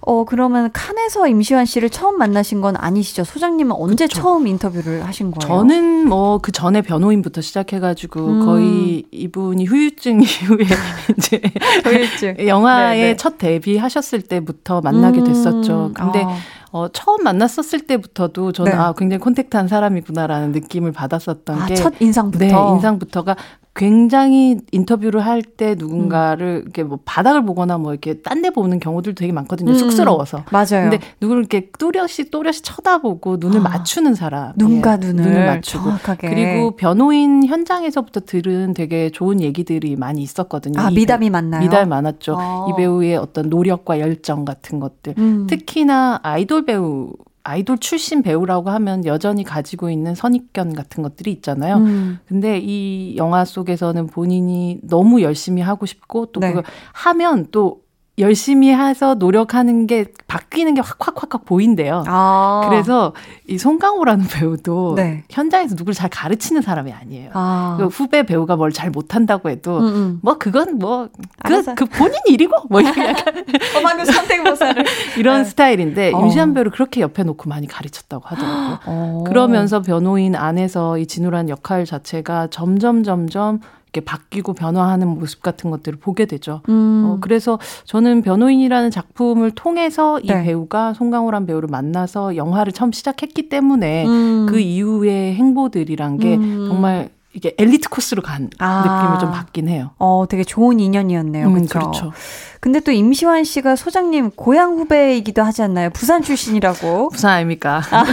어, 그러면 칸에서 임시완 씨를 처음 만나신 건 아니시죠? 소장님은 언제 그쵸. 처음 인터뷰를 하신 거예요? 저는 뭐 그 전에 변호인부터 시작해가지고 음. 거의 이분이 후유증 이후에 이제 후유증. 영화의 첫 데뷔하셨을 때부터 만나게 음. 됐었죠. 근데 아. 어, 처음 만났었을 때부터도 저는 네. 아, 굉장히 콘택트한 사람이구나라는 느낌을 받았었던 아, 게 첫 인상부터 네, 인상부터가 굉장히 인터뷰를 할 때 누군가를 음. 이렇게 뭐 바닥을 보거나 뭐 이렇게 딴 데 보는 경우들도 되게 많거든요. 음. 쑥스러워서. 맞아요. 근데 누구를 이렇게 또렷이 또렷이 쳐다보고 눈을 아. 맞추는 사람. 눈과 예. 눈을, 눈을 맞추고. 정확하게. 그리고 변호인 현장에서부터 들은 되게 좋은 얘기들이 많이 있었거든요. 아, 미담이 많나요? 미담이 많았죠. 어. 이 배우의 어떤 노력과 열정 같은 것들. 음. 특히나 아이돌 배우. 아이돌 출신 배우라고 하면 여전히 가지고 있는 선입견 같은 것들이 있잖아요. 음. 근데 이 영화 속에서는 본인이 너무 열심히 하고 싶고 또 네. 그걸 하면 또 열심히 해서 노력하는 게 바뀌는 게 확확확확 보인대요. 아. 그래서 이 송강호라는 배우도 네. 현장에서 누굴 잘 가르치는 사람이 아니에요. 아. 그 후배 배우가 뭘 잘 못한다고 해도 음. 뭐 그건 뭐 그 그 본인 일이고 뭐 약간 어마어마한 선택모사를 이런 네. 스타일인데 어. 임시완 배우를 그렇게 옆에 놓고 많이 가르쳤다고 하더라고요. 어. 그러면서 변호인 안에서 이 진우란 역할 자체가 점점 점점 이렇게 바뀌고 변화하는 모습 같은 것들을 보게 되죠. 음. 어, 그래서 저는 변호인이라는 작품을 통해서 이 네. 배우가 송강호란 배우를 만나서 영화를 처음 시작했기 때문에 음. 그 이후의 행보들이란 게 음. 정말 이게 엘리트 코스로 간 아. 느낌을 좀 받긴 해요. 어, 되게 좋은 인연이었네요. 음, 그렇죠. 그렇죠. 근데 또 임시완 씨가 소장님 고향 후배이기도 하지 않나요? 부산 출신이라고. 부산 아닙니까? 아.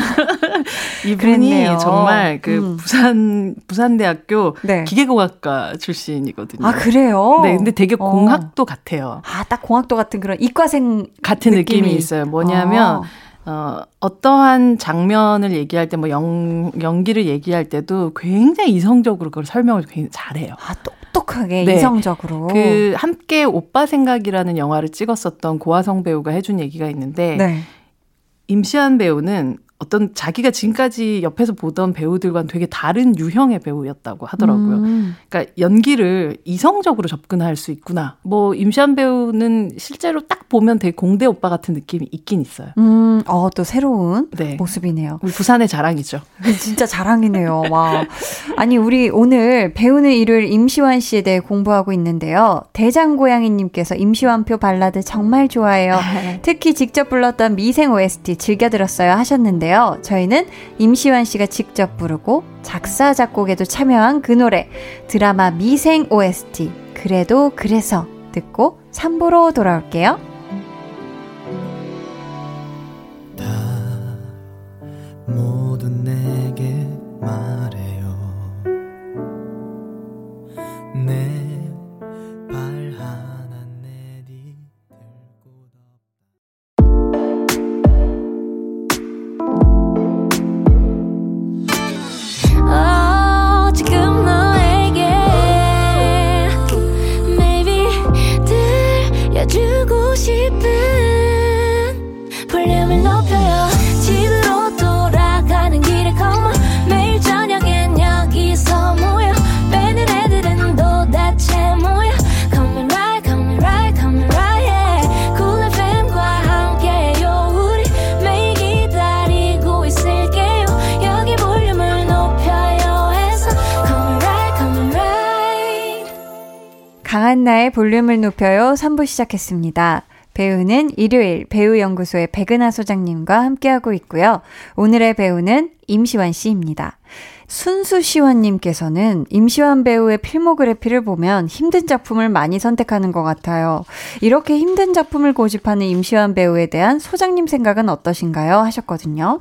이분이 그랬네요. 정말 그 음. 부산 부산대학교 네. 기계공학과 출신이거든요. 아, 그래요? 네, 근데 되게 어. 공학도 같아요. 아, 딱 공학도 같은 그런 이과생 같은 느낌이, 느낌이 있어요. 뭐냐면. 어. 어, 어떠한 장면을 얘기할 때, 뭐, 연, 연기를 얘기할 때도 굉장히 이성적으로 그걸 설명을 굉장히 잘해요. 아, 똑똑하게, 네. 이성적으로. 그, 함께 오빠 생각이라는 영화를 찍었었던 고아성 배우가 해준 얘기가 있는데, 네. 임시완 배우는 어떤 자기가 지금까지 옆에서 보던 배우들과는 되게 다른 유형의 배우였다고 하더라고요. 음. 그러니까 연기를 이성적으로 접근할 수 있구나. 뭐 임시완 배우는 실제로 딱 보면 되게 공대 오빠 같은 느낌이 있긴 있어요. 음, 어, 또 새로운 네. 모습이네요. 우리 부산의 자랑이죠. 진짜 자랑이네요. 와. 아니 우리 오늘 배우는 일요일 임시완 씨에 대해 공부하고 있는데요. 대장고양이님께서 임시완표 발라드 정말 좋아해요. 특히 직접 불렀던 미생 오에스티 즐겨 들었어요 하셨는데 저희는 임시완 씨가 직접 부르고 작사 작곡에도 참여한 그 노래 드라마 미생 오에스티 그래도 그래서 듣고 삼 부로 돌아올게요. 다 모두 내게 말해요. 내 주고 싶 강한나의 볼륨을 높여요. 삼 부 시작했습니다. 배우는 일요일 배우연구소의 백은하 소장님과 함께하고 있고요. 오늘의 배우는 임시완 씨입니다. 순수시원님께서는 임시완 배우의 필모그래피를 보면 힘든 작품을 많이 선택하는 것 같아요. 이렇게 힘든 작품을 고집하는 임시완 배우에 대한 소장님 생각은 어떠신가요? 하셨거든요.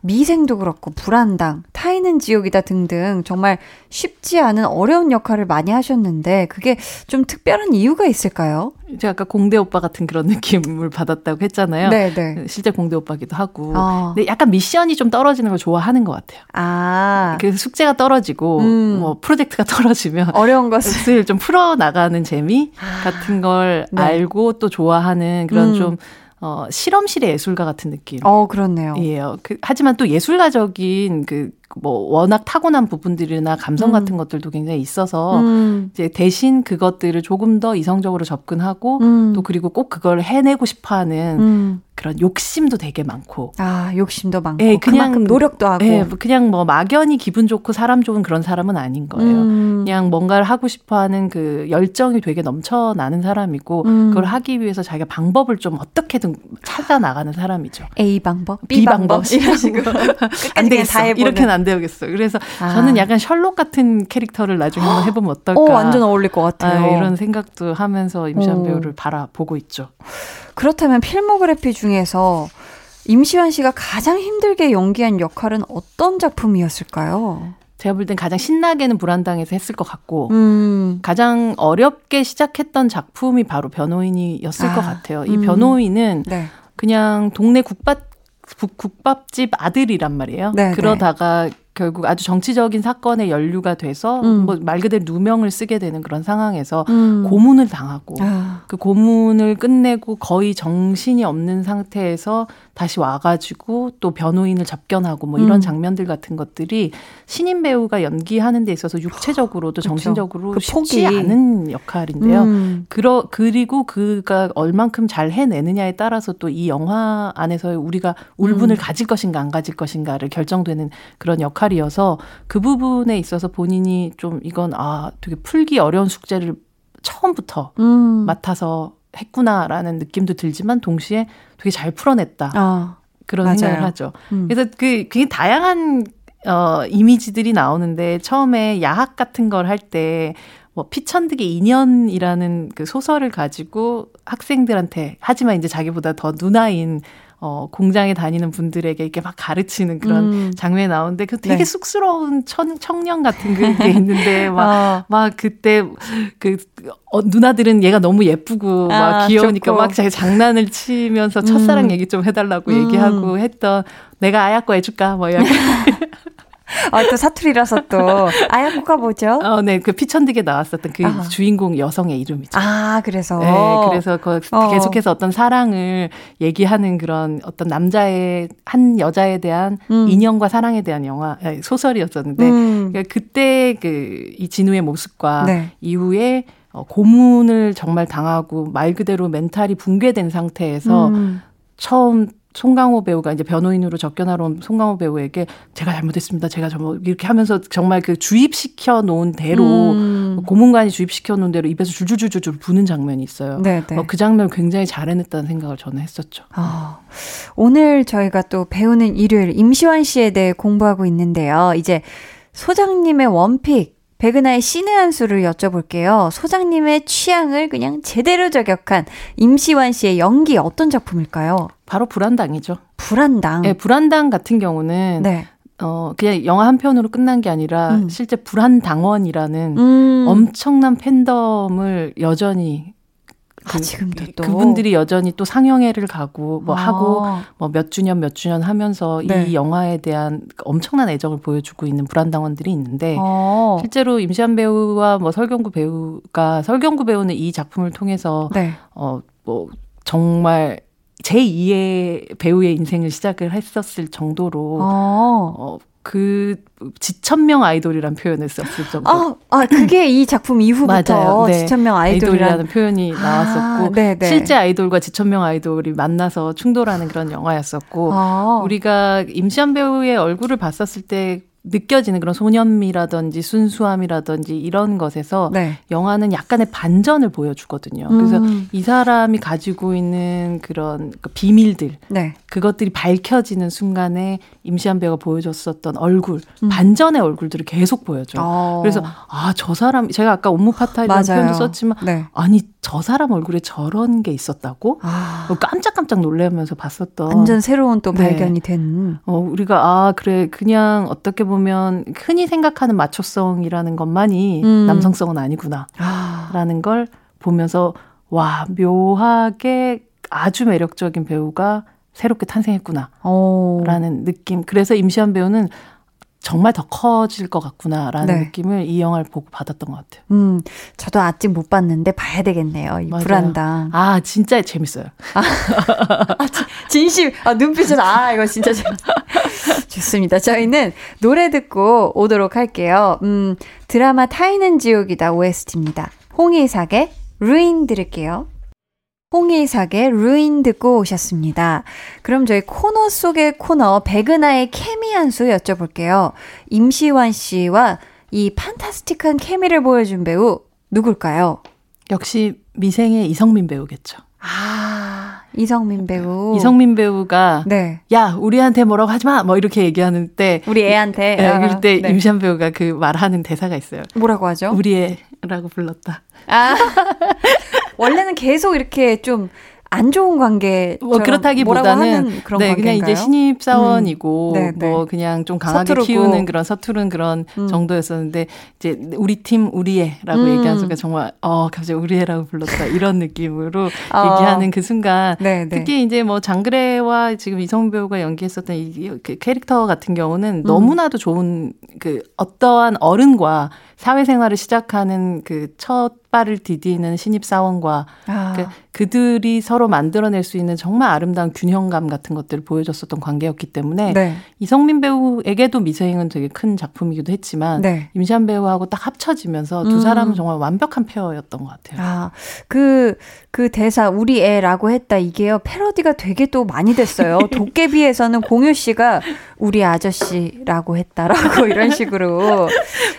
미생도 그렇고 불한당, 타인은 지옥이다 등등 정말 쉽지 않은 어려운 역할을 많이 하셨는데 그게 좀 특별한 이유가 있을까요? 제가 아까 공대 오빠 같은 그런 느낌을 받았다고 했잖아요. 네네. 실제 공대 오빠기도 하고 아. 근데 약간 미션이 좀 떨어지는 걸 좋아하는 것 같아요. 아. 그래서 숙제가 떨어지고 음. 뭐 프로젝트가 떨어지면 어려운 것을 좀 풀어나가는 재미 아. 같은 걸 네. 알고 또 좋아하는 그런 음. 좀 어, 실험실의 예술가 같은 느낌. 어, 그렇네요. 예. 그, 하지만 또 예술가적인 그, 뭐, 워낙 타고난 부분들이나 감성 음. 같은 것들도 굉장히 있어서, 음. 이제 대신 그것들을 조금 더 이성적으로 접근하고, 음. 또 그리고 꼭 그걸 해내고 싶어 하는 음. 그런 욕심도 되게 많고. 아, 욕심도 많고. 예, 그냥, 그만큼 노력도 하고. 예, 그냥 뭐 막연히 기분 좋고 사람 좋은 그런 사람은 아닌 거예요. 음. 그냥 뭔가를 하고 싶어 하는 그 열정이 되게 넘쳐나는 사람이고, 음. 그걸 하기 위해서 자기가 방법을 좀 어떻게든 찾아나가는 사람이죠. A 방법, B, B 방법, 방법, 이런 식으로. 안 되겠어. 이렇게는 안 되겠어. 그래서 아. 저는 약간 셜록 같은 캐릭터를 나중에 한번 해보면 어떨까. 오, 완전 어울릴 것 같아요. 아, 이런 생각도 하면서 임시완 배우를 바라보고 있죠. 그렇다면 필모그래피 중에서 임시완 씨가 가장 힘들게 연기한 역할은 어떤 작품이었을까요? 제가 볼 땐 가장 신나게는 불한당에서 했을 것 같고 음. 가장 어렵게 시작했던 작품이 바로 변호인이었을 아. 것 같아요. 이 음. 변호인은 네. 그냥 동네 국밥, 국밥집 아들이란 말이에요. 네, 그러다가 네. 결국 아주 정치적인 사건에 연루가 돼서 음. 뭐 말 그대로 누명을 쓰게 되는 그런 상황에서 음. 고문을 당하고 아. 그 고문을 끝내고 거의 정신이 없는 상태에서 다시 와가지고 또 변호인을 접견하고 뭐 이런 음. 장면들 같은 것들이 신인 배우가 연기하는 데 있어서 육체적으로도 정신적으로 그 쉽지 않은 역할인데요. 음. 그러, 그리고 그가 얼만큼 잘 해내느냐에 따라서 또 이 영화 안에서 우리가 울분을 음. 가질 것인가 안 가질 것인가를 결정되는 그런 역할이어서 그 부분에 있어서 본인이 좀 이건 아 되게 풀기 어려운 숙제를 처음부터 음. 맡아서 했구나라는 느낌도 들지만 동시에 되게 잘 풀어냈다. 아, 그런 맞아요. 생각을 하죠. 음. 그래서 그 굉장히 다양한 어, 이미지들이 나오는데 처음에 야학 같은 걸 할 때 뭐 피천득의 인연이라는 그 소설을 가지고 학생들한테 하지만 이제 자기보다 더 누나인 어, 공장에 다니는 분들에게 이렇게 막 가르치는 그런 음. 장면이 나오는데 그 되게 네. 쑥스러운 천, 청년 같은 게 있는데 막, 어. 막 그때 그 어, 누나들은 얘가 너무 예쁘고 아, 막 귀여우니까 좋고. 막 자기 장난을 치면서 음. 첫사랑 얘기 좀 해달라고 음. 얘기하고 했던 내가 아야코 해줄까 뭐 이렇게 아, 또 사투리라서 또 아야코가 뭐죠? 어, 네, 그 피천득에 나왔었던 그 아하. 주인공 여성의 이름이죠. 아, 그래서 네, 그래서 그 계속해서 어. 어떤 사랑을 얘기하는 그런 어떤 남자의 한 여자에 대한 음. 인연과 사랑에 대한 영화 아니, 소설이었었는데 음. 그러니까 그때 그 이 진우의 모습과 네. 이후에 고문을 정말 당하고 말 그대로 멘탈이 붕괴된 상태에서 음. 처음. 송강호 배우가 이제 변호인으로 접견하러 온 송강호 배우에게 제가 잘못했습니다. 제가 잘못 이렇게 하면서 정말 그 주입시켜 놓은 대로 음. 고문관이 주입시켜 놓은 대로 입에서 줄줄줄줄 부는 장면이 있어요. 어, 그 장면을 굉장히 잘 해냈다는 생각을 저는 했었죠. 어, 오늘 저희가 또 배우는 일요일 임시완 씨에 대해 공부하고 있는데요. 이제 소장님의 원픽. 백은하의 신의 한 수를 여쭤볼게요. 소장님의 취향을 그냥 제대로 저격한 임시완 씨의 연기 어떤 작품일까요? 바로 불한당이죠. 불한당? 네, 불한당 같은 경우는 네. 어, 그냥 영화 한 편으로 끝난 게 아니라 음. 실제 불한당원이라는 음. 엄청난 팬덤을 여전히 그, 아, 지금도 또. 그분들이 여전히 또 상영회를 가고 뭐 아. 하고 뭐 몇 주년 몇 주년 하면서 네. 이 영화에 대한 엄청난 애정을 보여주고 있는 불한당원들이 있는데 아. 실제로 임시완 배우와 뭐 설경구 배우가 설경구 배우는 이 작품을 통해서 네. 어, 뭐 정말 제이의 배우의 인생을 시작을 했었을 정도로 아. 어, 그 지천명 아이돌이란 표현을 썼을 정도. 아, 아 그게 이 작품 이후부터 네. 지천명 아이돌이라는, 아이돌이라는 표현이 나왔었고 아, 실제 아이돌과 지천명 아이돌이 만나서 충돌하는 그런 영화였었고 아. 우리가 임시완 배우의 얼굴을 봤었을 때 느껴지는 그런 소년미라든지 순수함이라든지 이런 것에서 네. 영화는 약간의 반전을 보여주거든요. 그래서 음. 이 사람이 가지고 있는 그런 비밀들 네. 그것들이 밝혀지는 순간에 임시완 배우가 보여줬었던 얼굴 음. 반전의 얼굴들을 계속 보여줘요. 어. 그래서 아, 저 사람 제가 아까 옴므파타이라는 표현도 썼지만 네. 아니 저 사람 얼굴에 저런 게 있었다고 아. 깜짝깜짝 놀라면서 봤었던 완전 새로운 또 발견이 네. 된 어, 우리가 아 그래 그냥 어떻게 보면 흔히 생각하는 마초성이라는 것만이 음. 남성성은 아니구나라는 걸 보면서 와 묘하게 아주 매력적인 배우가 새롭게 탄생했구나 라는 느낌. 그래서 임시완 배우는 정말 더 커질 것 같구나라는 네. 느낌을 이 영화를 보고 받았던 것 같아요. 음, 저도 아직 못 봤는데 봐야 되겠네요. 이 불한당. 아, 진짜 재밌어요. 아, 아, 진심. 아, 눈빛은 아, 이거 진짜 재밌어요. 좋습니다. 저희는 노래 듣고 오도록 할게요. 음, 드라마 타인은 지옥이다 오에스티입니다. 홍의삭의 루인 들을게요. 홍의삭의 루인 듣고 오셨습니다. 그럼 저희 코너 속의 코너 백은하의 케미 한 수 여쭤볼게요. 임시완 씨와 이 판타스틱한 케미를 보여준 배우 누굴까요? 역시 미생의 이성민 배우겠죠. 아, 이성민 배우. 이성민 배우가 네. 야, 우리한테 뭐라고 하지 마. 뭐 이렇게 얘기하는 때 우리 애한테 네, 아, 그럴 때 네. 임시완 배우가 그 말하는 대사가 있어요. 뭐라고 하죠? 우리 애라고 불렀다. 아. 원래는 계속 이렇게 좀 안 좋은 관계, 뭐 그렇다기보다는 그런 네, 그냥 이제 신입 사원이고 음. 네, 네. 뭐 그냥 좀 강하게 서투르고. 키우는 그런 서투른 그런 음. 정도였었는데 이제 우리 팀 우리애라고 음. 얘기한 순간 정말 어 갑자기 우리애라고 불렀다 이런 느낌으로 어. 얘기하는 그 순간 네, 네. 특히 이제 뭐 장그래와 지금 이성 배우가 연기했었던 이 캐릭터 같은 경우는 너무나도 음. 좋은 그 어떠한 어른과 사회생활을 시작하는 그 첫 발을 디디는 신입사원과 아. 그, 그들이 서로 만들어낼 수 있는 정말 아름다운 균형감 같은 것들을 보여줬었던 관계였기 때문에 네. 이성민 배우에게도 미생은 되게 큰 작품이기도 했지만 네. 임시완 배우하고 딱 합쳐지면서 음. 두 사람은 정말 완벽한 페어였던 것 같아요. 아, 그, 그 대사 우리 애라고 했다 이게요 패러디가 되게 또 많이 됐어요. 도깨비에서는 공유 씨가 우리 아저씨라고 했다라고 이런 식으로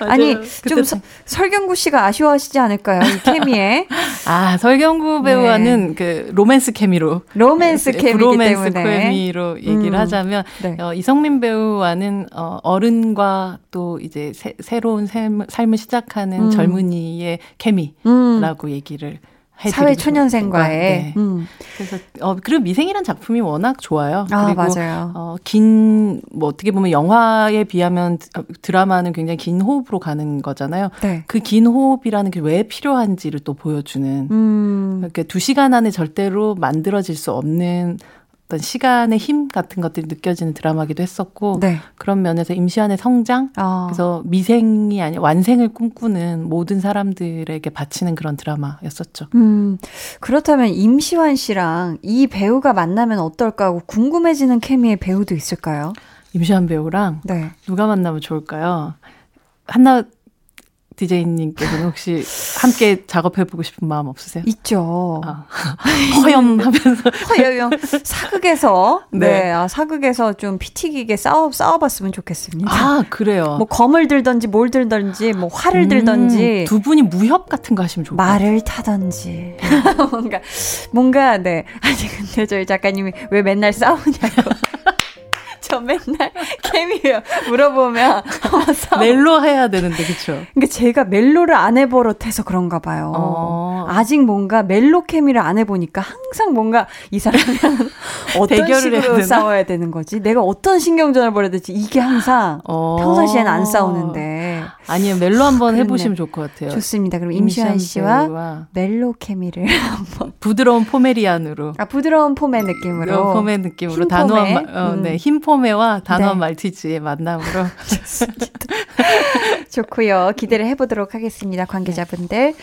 아니 좀 서, 설경구 씨가 아쉬워하시지 않을까요? 이 케미에. 아, 설경구 배우와는 네. 그 로맨스 케미로. 로맨스 케미이기 브로맨스 때문에. 케미로 얘기를 음. 하자면 네. 어, 이성민 배우와는 어, 어른과 또 이제 새, 새로운 삶, 삶을 시작하는 음. 젊은이의 케미라고 음. 얘기를 사회 초년생과의. 네. 음. 그래서, 어, 그리고 미생이라는 작품이 워낙 좋아요. 아, 그리고 맞아요. 어, 긴, 뭐, 어떻게 보면 영화에 비하면 드라마는 굉장히 긴 호흡으로 가는 거잖아요. 네. 그 긴 호흡이라는 게 왜 필요한지를 또 보여주는. 음. 이렇게 두 시간 안에 절대로 만들어질 수 없는 어떤 시간의 힘 같은 것들이 느껴지는 드라마기도 했었고. 네. 그런 면에서 임시완의 성장. 어. 그래서 미생이 아니 완생을 꿈꾸는 모든 사람들에게 바치는 그런 드라마였었죠. 음, 그렇다면 임시완 씨랑 이 배우가 만나면 어떨까 하고 궁금해지는 케미의 배우도 있을까요? 임시완 배우랑 네. 누가 만나면 좋을까요? 한나 디제이님께서는 혹시 함께 작업해보고 싶은 마음 없으세요? 있죠. 아. 허염하면서. 허염. 사극에서. 네. 네. 아, 사극에서 좀 피튀기게 싸워, 싸워봤으면 좋겠습니다. 아, 그래요. 뭐 검을 들든지 뭘 들든지 뭐 활을 음, 들든지. 두 분이 무협 같은 거 하시면 좋을 것 같아요. 말을 타든지. 뭔가, 뭔가, 네. 아니, 근데 저희 작가님이 왜 맨날 싸우냐고. 저 맨날 케미요 물어보면 멜로 해야 되는데 그렇죠? 그러니까 제가 멜로를 안 해버릇해서 그런가 봐요. 어. 아직 뭔가 멜로 케미를 안 해보니까 항상 뭔가 이 사람은 어떤 식으로 싸워야 되는 거지? 내가 어떤 신경전을 벌여야 되지? 이게 항상 어. 평상시에는 안 싸우는데 아니요 멜로 한번 아, 해보시면 좋을 것 같아요. 좋습니다. 그럼 임시완 씨와 배우와. 멜로 케미를 한번 부드러운 포메리안으로 아 부드러운 포메 느낌으로 포메 느낌으로 단호한 어, 음. 네, 흰 포메 와 단호한 네. 말티즈의 만남으로 좋고요. 기대를 해보도록 하겠습니다. 관계자분들.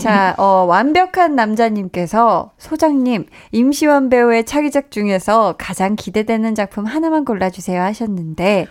자, 어, 완벽한 남자님께서 소장님 임시완 배우의 차기작 중에서 가장 기대되는 작품 하나만 골라주세요 하셨는데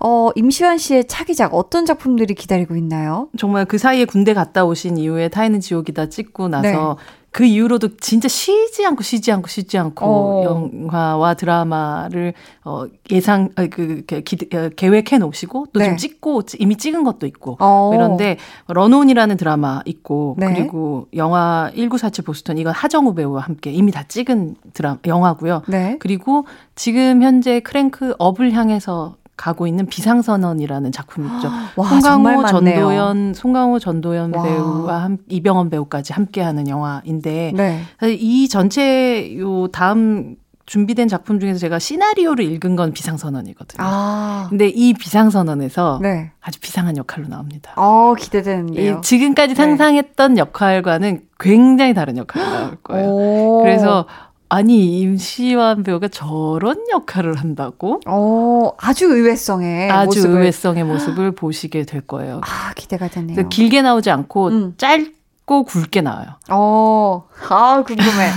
어, 임시완 씨의 차기작 어떤 작품들이 기다리고 있나요? 정말 그 사이에 군대 갔다 오신 이후에 타인은 지옥이다 찍고 나서 네. 그 이후로도 진짜 쉬지 않고 쉬지 않고 쉬지 않고 어. 영화와 드라마를 어, 예상 그, 그 기대, 계획해 놓으시고 또 좀 네. 찍고 이미 찍은 것도 있고 어. 이런데 런온이라는 드라마 있고 네. 그리고 영화 천구백사십칠 보스턴 이건 하정우 배우와 함께 이미 다 찍은 드라마 영화고요. 네. 그리고 지금 현재 크랭크 업을 향해서 가고 있는 비상선언이라는 작품이 있죠. 와, 송강호, 전도연, 송강호, 전도연 와. 배우와 함, 이병헌 배우까지 함께하는 영화인데 네. 사실 이 전체 요 다음 준비된 작품 중에서 제가 시나리오를 읽은 건 비상선언이거든요. 아. 근데 이 비상선언에서 네. 아주 비상한 역할로 나옵니다. 어, 기대되는데요. 예, 지금까지 상상했던 네. 역할과는 굉장히 다른 역할이 나올 거예요. 오. 그래서 아니 임시완 배우가 저런 역할을 한다고? 어, 아주 의외성의 아주 모습을. 의외성의 모습을 보시게 될 거예요. 아, 기대가 되네요. 길게 나오지 않고 음. 짧고 굵게 나와요. 어, 아 궁금해.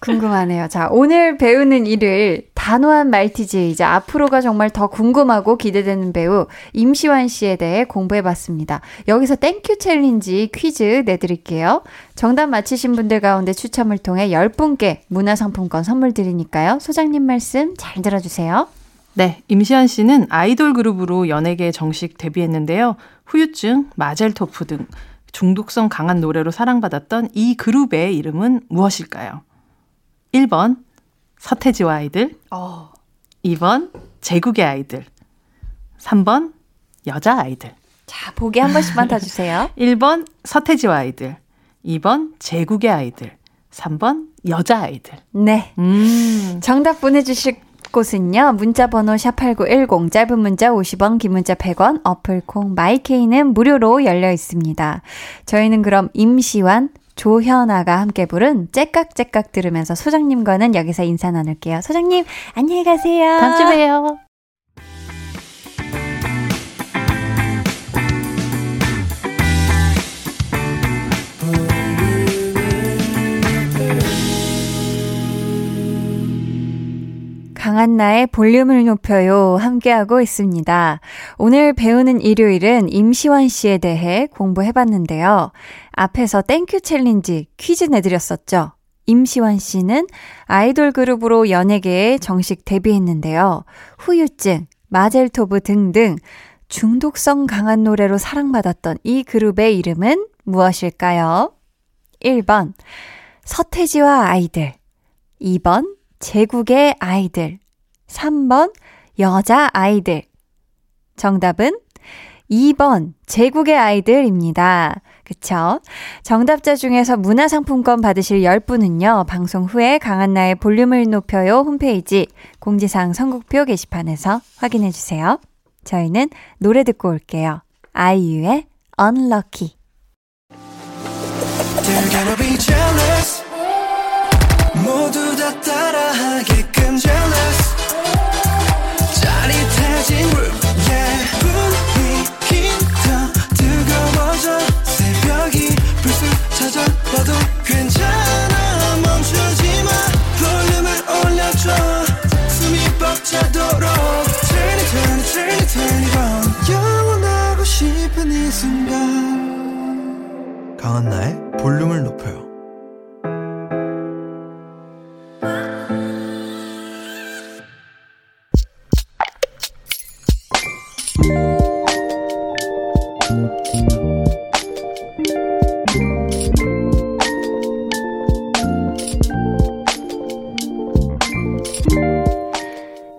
궁금하네요. 자, 오늘 배우는 일을 단호한 말티즈이자 앞으로가 정말 더 궁금하고 기대되는 배우 임시완 씨에 대해 공부해봤습니다. 여기서 땡큐 챌린지 퀴즈 내드릴게요. 정답 맞히신 분들 가운데 추첨을 통해 열 분께 문화상품권 선물 드리니까요. 소장님 말씀 잘 들어주세요. 네, 임시완 씨는 아이돌 그룹으로 연예계에 정식 데뷔했는데요. 후유증, 마젤토프 등 중독성 강한 노래로 사랑받았던 이 그룹의 이름은 무엇일까요? 일 번 서태지와 아이들, 어. 이 번 제국의 아이들, 삼 번 여자아이들. 자, 보기 한 번씩만 더 주세요. 일 번 서태지와 아이들, 이 번 제국의 아이들, 삼 번 여자아이들. 네. 음. 정답 보내주실 곳은요. 문자번호 샵팔구일공, 짧은 문자 오십 원, 긴 문자 백 원, 어플콩 마이케이는 무료로 열려 있습니다. 저희는 그럼 임시완, 조현아가 함께 부른 째깍째깍 들으면서 소장님과는 여기서 인사 나눌게요. 소장님, 안녕히 가세요. 다음 주에 봬요. 강한나의 볼륨을 높여요 함께하고 있습니다. 오늘 배우는 일요일은 임시완 씨에 대해 공부해봤는데요. 앞에서 땡큐 챌린지 퀴즈 내드렸었죠. 임시완 씨는 아이돌 그룹으로 연예계에 정식 데뷔했는데요. 후유증, 마젤토브 등등 중독성 강한 노래로 사랑받았던 이 그룹의 이름은 무엇일까요? 일 번 서태지와 아이들, 이 번 제국의 아이들, 삼 번 여자아이들. 정답은 이 번 제국의 아이들입니다. 그쵸? 정답자 중에서 문화상품권 받으실 열 분은요. 방송 후에 강한나의 볼륨을 높여요 홈페이지 공지사항 선곡표 게시판에서 확인해주세요. 저희는 노래 듣고 올게요. 아이유의 Unlucky. 모두 다 따라하게끔 jealous 짜릿해진 room yeah 분위기 더 뜨거워져 새벽이 불쑥 찾아와도 괜찮아 멈추지마 볼륨을 올려줘 숨이 벅차도록 Turn it turn it turn it turn it on 영원하고 싶은 이 순간 강한나의 볼륨을 높여요.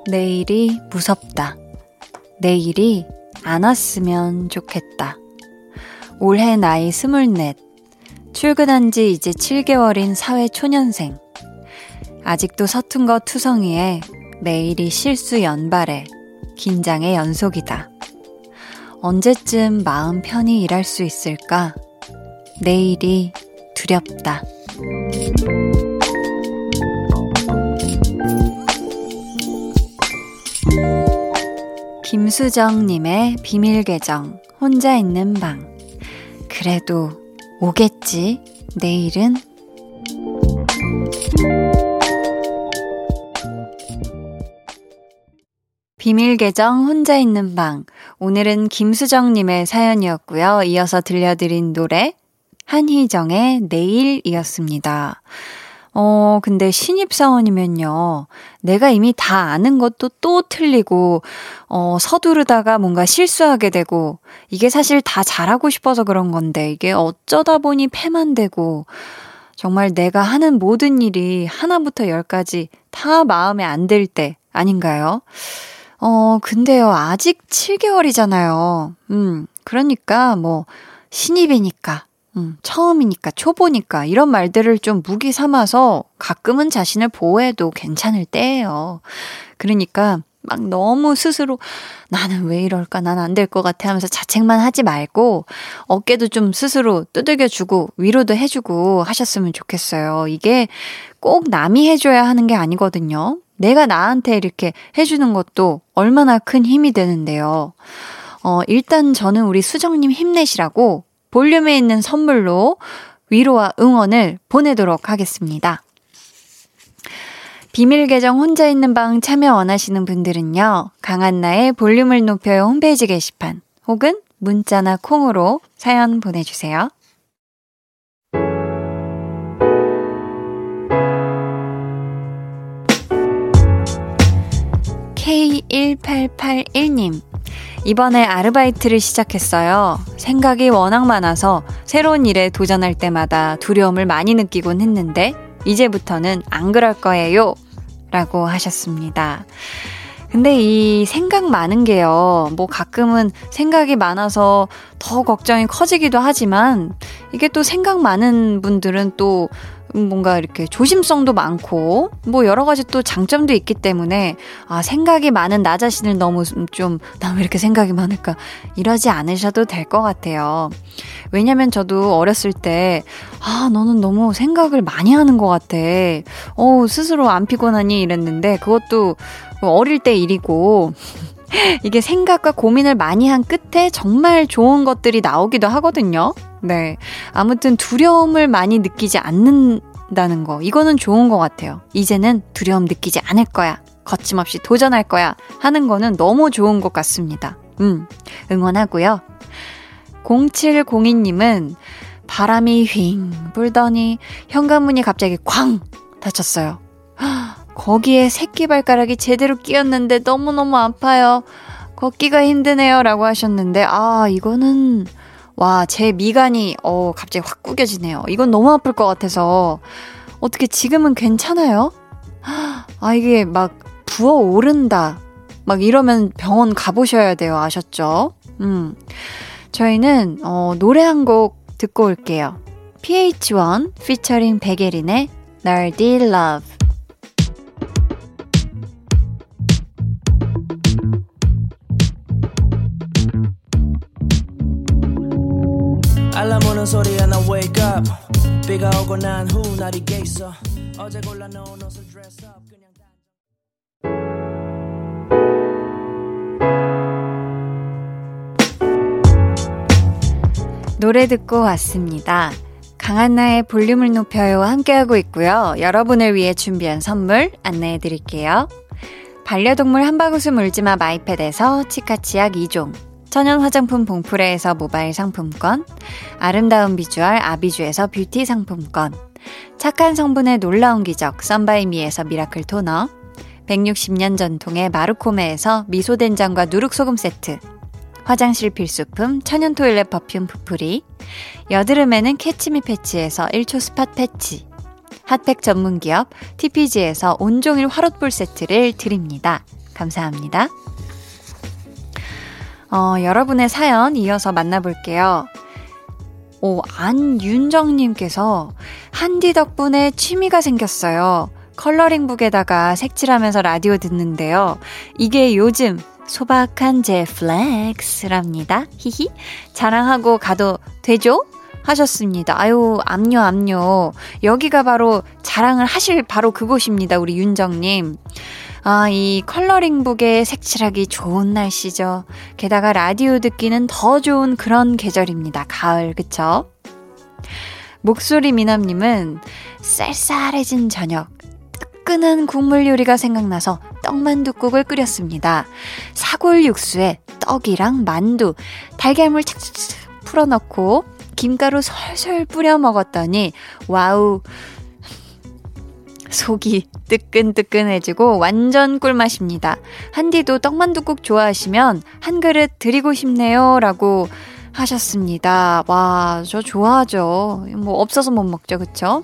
내일이 무섭다. 내일이 안 왔으면 좋겠다. 올해 나이 스물넷, 출근한 지 이제 칠 개월인 사회초년생. 아직도 서툰 거 투성이에 매일이 실수 연발에 긴장의 연속이다. 언제쯤 마음 편히 일할 수 있을까? 내일이 두렵다. 김수정님의 비밀계정 혼자 있는 방. 그래도 오겠지 내일은. 비밀계정 혼자 있는 방 오늘은 김수정님의 사연이었고요. 이어서 들려드린 노래 한희정의 내일이었습니다. 어, 근데 신입사원이면요. 내가 이미 다 아는 것도 또 틀리고, 어, 서두르다가 뭔가 실수하게 되고, 이게 사실 다 잘하고 싶어서 그런 건데, 이게 어쩌다 보니 패만되고, 정말 내가 하는 모든 일이 하나부터 열까지 다 마음에 안 들 때 아닌가요? 어, 근데요. 아직 칠 개월이잖아요. 음, 그러니까 뭐, 신입이니까. 음, 처음이니까 초보니까 이런 말들을 좀 무기 삼아서 가끔은 자신을 보호해도 괜찮을 때예요. 그러니까 막 너무 스스로 나는 왜 이럴까 난 안 될 것 같아 하면서 자책만 하지 말고 어깨도 좀 스스로 두들겨주고 위로도 해주고 하셨으면 좋겠어요. 이게 꼭 남이 해줘야 하는 게 아니거든요. 내가 나한테 이렇게 해주는 것도 얼마나 큰 힘이 되는데요. 어, 일단 저는 우리 수정님 힘내시라고 볼륨에 있는 선물로 위로와 응원을 보내도록 하겠습니다. 비밀 계정 혼자 있는 방 참여 원하시는 분들은요. 강한나의 볼륨을 높여요 홈페이지 게시판 혹은 문자나 콩으로 사연 보내주세요. 케이 일팔팔일 님 이번에 아르바이트를 시작했어요. 생각이 워낙 많아서 새로운 일에 도전할 때마다 두려움을 많이 느끼곤 했는데 이제부터는 안 그럴 거예요. 라고 하셨습니다. 근데 이 생각 많은 게요. 뭐 가끔은 생각이 많아서 더 걱정이 커지기도 하지만 이게 또 생각 많은 분들은 또 뭔가 이렇게 조심성도 많고 뭐 여러 가지 또 장점도 있기 때문에 아 생각이 많은 나 자신을 너무 좀 나 왜 이렇게 생각이 많을까 이러지 않으셔도 될 것 같아요. 왜냐면 저도 어렸을 때 아 너는 너무 생각을 많이 하는 것 같아. 어 스스로 안 피곤하니 이랬는데 그것도 어릴 때 일이고 이게 생각과 고민을 많이 한 끝에 정말 좋은 것들이 나오기도 하거든요. 네. 아무튼 두려움을 많이 느끼지 않는다는 거. 이거는 좋은 것 같아요. 이제는 두려움 느끼지 않을 거야. 거침없이 도전할 거야. 하는 거는 너무 좋은 것 같습니다. 음, 응원하고요. 공칠공이 님은 바람이 휘잉 불더니 현관문이 갑자기 쾅 닫혔어요. 거기에 새끼 발가락이 제대로 끼었는데 너무너무 아파요. 걷기가 힘드네요. 라고 하셨는데 아 이거는 와, 제 미간이 어 갑자기 확 구겨지네요. 이건 너무 아플 것 같아서 어떻게 지금은 괜찮아요? 아 이게 막 부어오른다 막 이러면 병원 가보셔야 돼요. 아셨죠? 음, 저희는 어, 노래 한 곡 듣고 올게요. 피에이치원 피처링 백예린의 Nerdy Love. 알람 오는 소리에 나 wake up. 비가 오고 난 후 날이 개 있어. 어제 골라 넣은 옷을 dress up. 그냥 노래 듣고 왔습니다. 강한나의 볼륨을 높여요 함께하고 있고요. 여러분을 위해 준비한 선물 안내해 드릴게요. 반려동물 한바구스 물지마 마이패드에서 치카치약 이 종, 천연 화장품 봉프레에서 모바일 상품권, 아름다운 비주얼 아비주에서 뷰티 상품권, 착한 성분의 놀라운 기적 썬바이미에서 미라클 토너, 백육십 년 전통의 마루코메에서 미소된장과 누룩소금 세트, 화장실 필수품 천연 토일렛 퍼퓸 푸프리, 여드름에는 캐치미 패치에서 일 초 스팟 패치, 핫팩 전문기업 티피지에서 온종일 화롯불 세트를 드립니다. 감사합니다. 어, 여러분의 사연 이어서 만나볼게요. 오, 안윤정님께서 한디 덕분에 취미가 생겼어요. 컬러링북에다가 색칠하면서 라디오 듣는데요. 이게 요즘 소박한 제 플렉스랍니다. 히히. 자랑하고 가도 되죠? 하셨습니다. 아유, 압류, 압류. 여기가 바로 자랑을 하실 바로 그곳입니다. 우리 윤정님. 아, 이 컬러링북에 색칠하기 좋은 날씨죠. 게다가 라디오 듣기는 더 좋은 그런 계절입니다. 가을, 그쵸? 목소리 미남님은 쌀쌀해진 저녁, 뜨끈한 국물 요리가 생각나서 떡만둣국을 끓였습니다. 사골 육수에 떡이랑 만두, 달걀물 착착착 풀어넣고 김가루 솔솔 뿌려 먹었더니 와우, 속이 뜨끈뜨끈해지고 완전 꿀맛입니다. 한디도 떡만둣국 좋아하시면 한 그릇 드리고 싶네요 라고 하셨습니다. 와, 저 좋아하죠. 뭐 없어서 못 먹죠, 그쵸?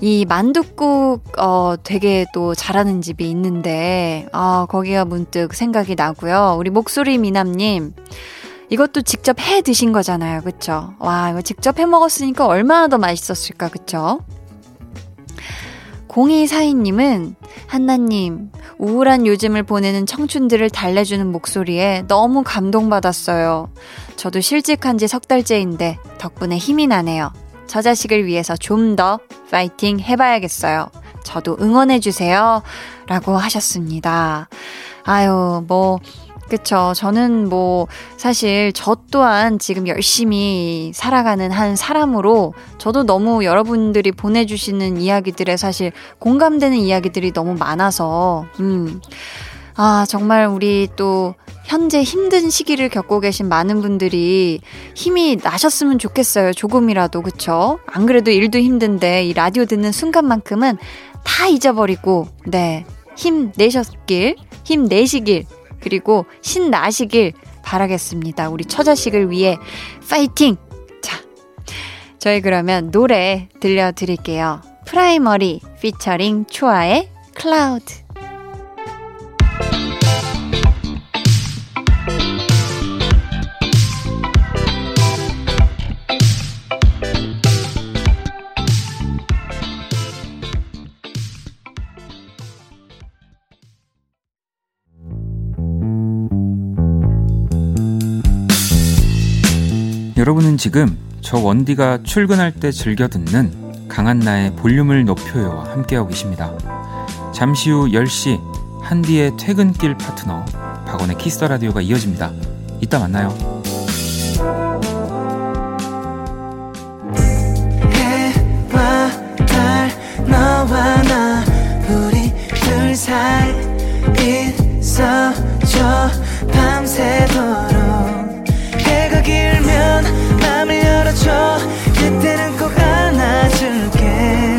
이 만둣국 어, 되게 또 잘하는 집이 있는데 아, 거기가 문득 생각이 나고요. 우리 목소리 미남님, 이것도 직접 해 드신 거잖아요, 그쵸? 와, 이거 직접 해 먹었으니까 얼마나 더 맛있었을까, 그쵸? 공이사이님은 한나님, 우울한 요즘을 보내는 청춘들을 달래주는 목소리에 너무 감동받았어요. 저도 실직한 지 석 달째인데 덕분에 힘이 나네요. 저 자식을 위해서 좀 더 파이팅 해봐야겠어요. 저도 응원해주세요 라고 하셨습니다. 아유, 뭐 그쵸. 저는 뭐 사실 저 또한 지금 열심히 살아가는 한 사람으로 저도 너무 여러분들이 보내주시는 이야기들에 사실 공감되는 이야기들이 너무 많아서 음. 아, 정말 우리 또 현재 힘든 시기를 겪고 계신 많은 분들이 힘이 나셨으면 좋겠어요. 조금이라도, 그쵸? 안 그래도 일도 힘든데 이 라디오 듣는 순간만큼은 다 잊어버리고 네, 힘내셨길, 힘내시길, 그리고 신나시길 바라겠습니다. 우리 처자식을 위해 파이팅! 자, 저희 그러면 노래 들려드릴게요. 프라이머리 피처링 추아의 클라우드. 여러분은 지금 저 원디가 출근할 때 즐겨 듣는 강한나의 볼륨을 높여요와 함께하고 계십니다. 잠시 후 열 시 한디의 퇴근길 파트너 박원의 키스더 라디오가 이어집니다. 이따 만나요. 해와 달 너와 나 우리 둘 사이 있어줘 밤새도록 해가 길면 맘을 열어줘 그때는 꼭 안아줄게.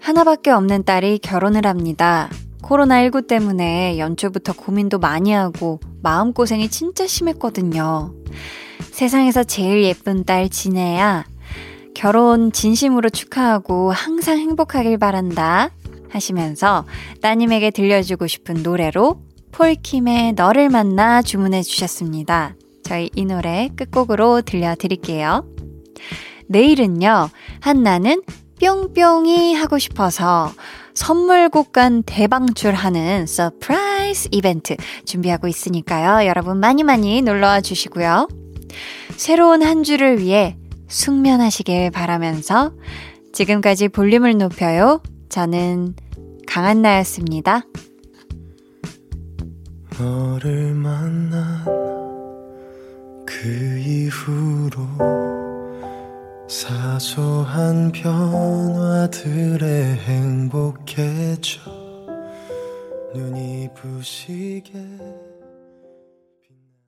하나밖에 없는 딸이 결혼을 합니다. 코로나십구 때문에 연초부터 고민도 많이 하고 마음고생이 진짜 심했거든요. 세상에서 제일 예쁜 딸 진혜야, 결혼 진심으로 축하하고 항상 행복하길 바란다 하시면서 따님에게 들려주고 싶은 노래로 폴킴의 너를 만나 주문해 주셨습니다. 저희 이 노래 끝곡으로 들려드릴게요. 내일은요, 한나는 뿅뿅이 하고 싶어서 선물 곡간 대방출하는 서프라이즈 이벤트 준비하고 있으니까요. 여러분 많이 많이 놀러와 주시고요. 새로운 한 주를 위해 숙면하시길 바라면서 지금까지 볼륨을 높여요. 저는 강한나였습니다. 너를 만난 그 이후로 사소한 변화들에 행복해져 눈이 부시게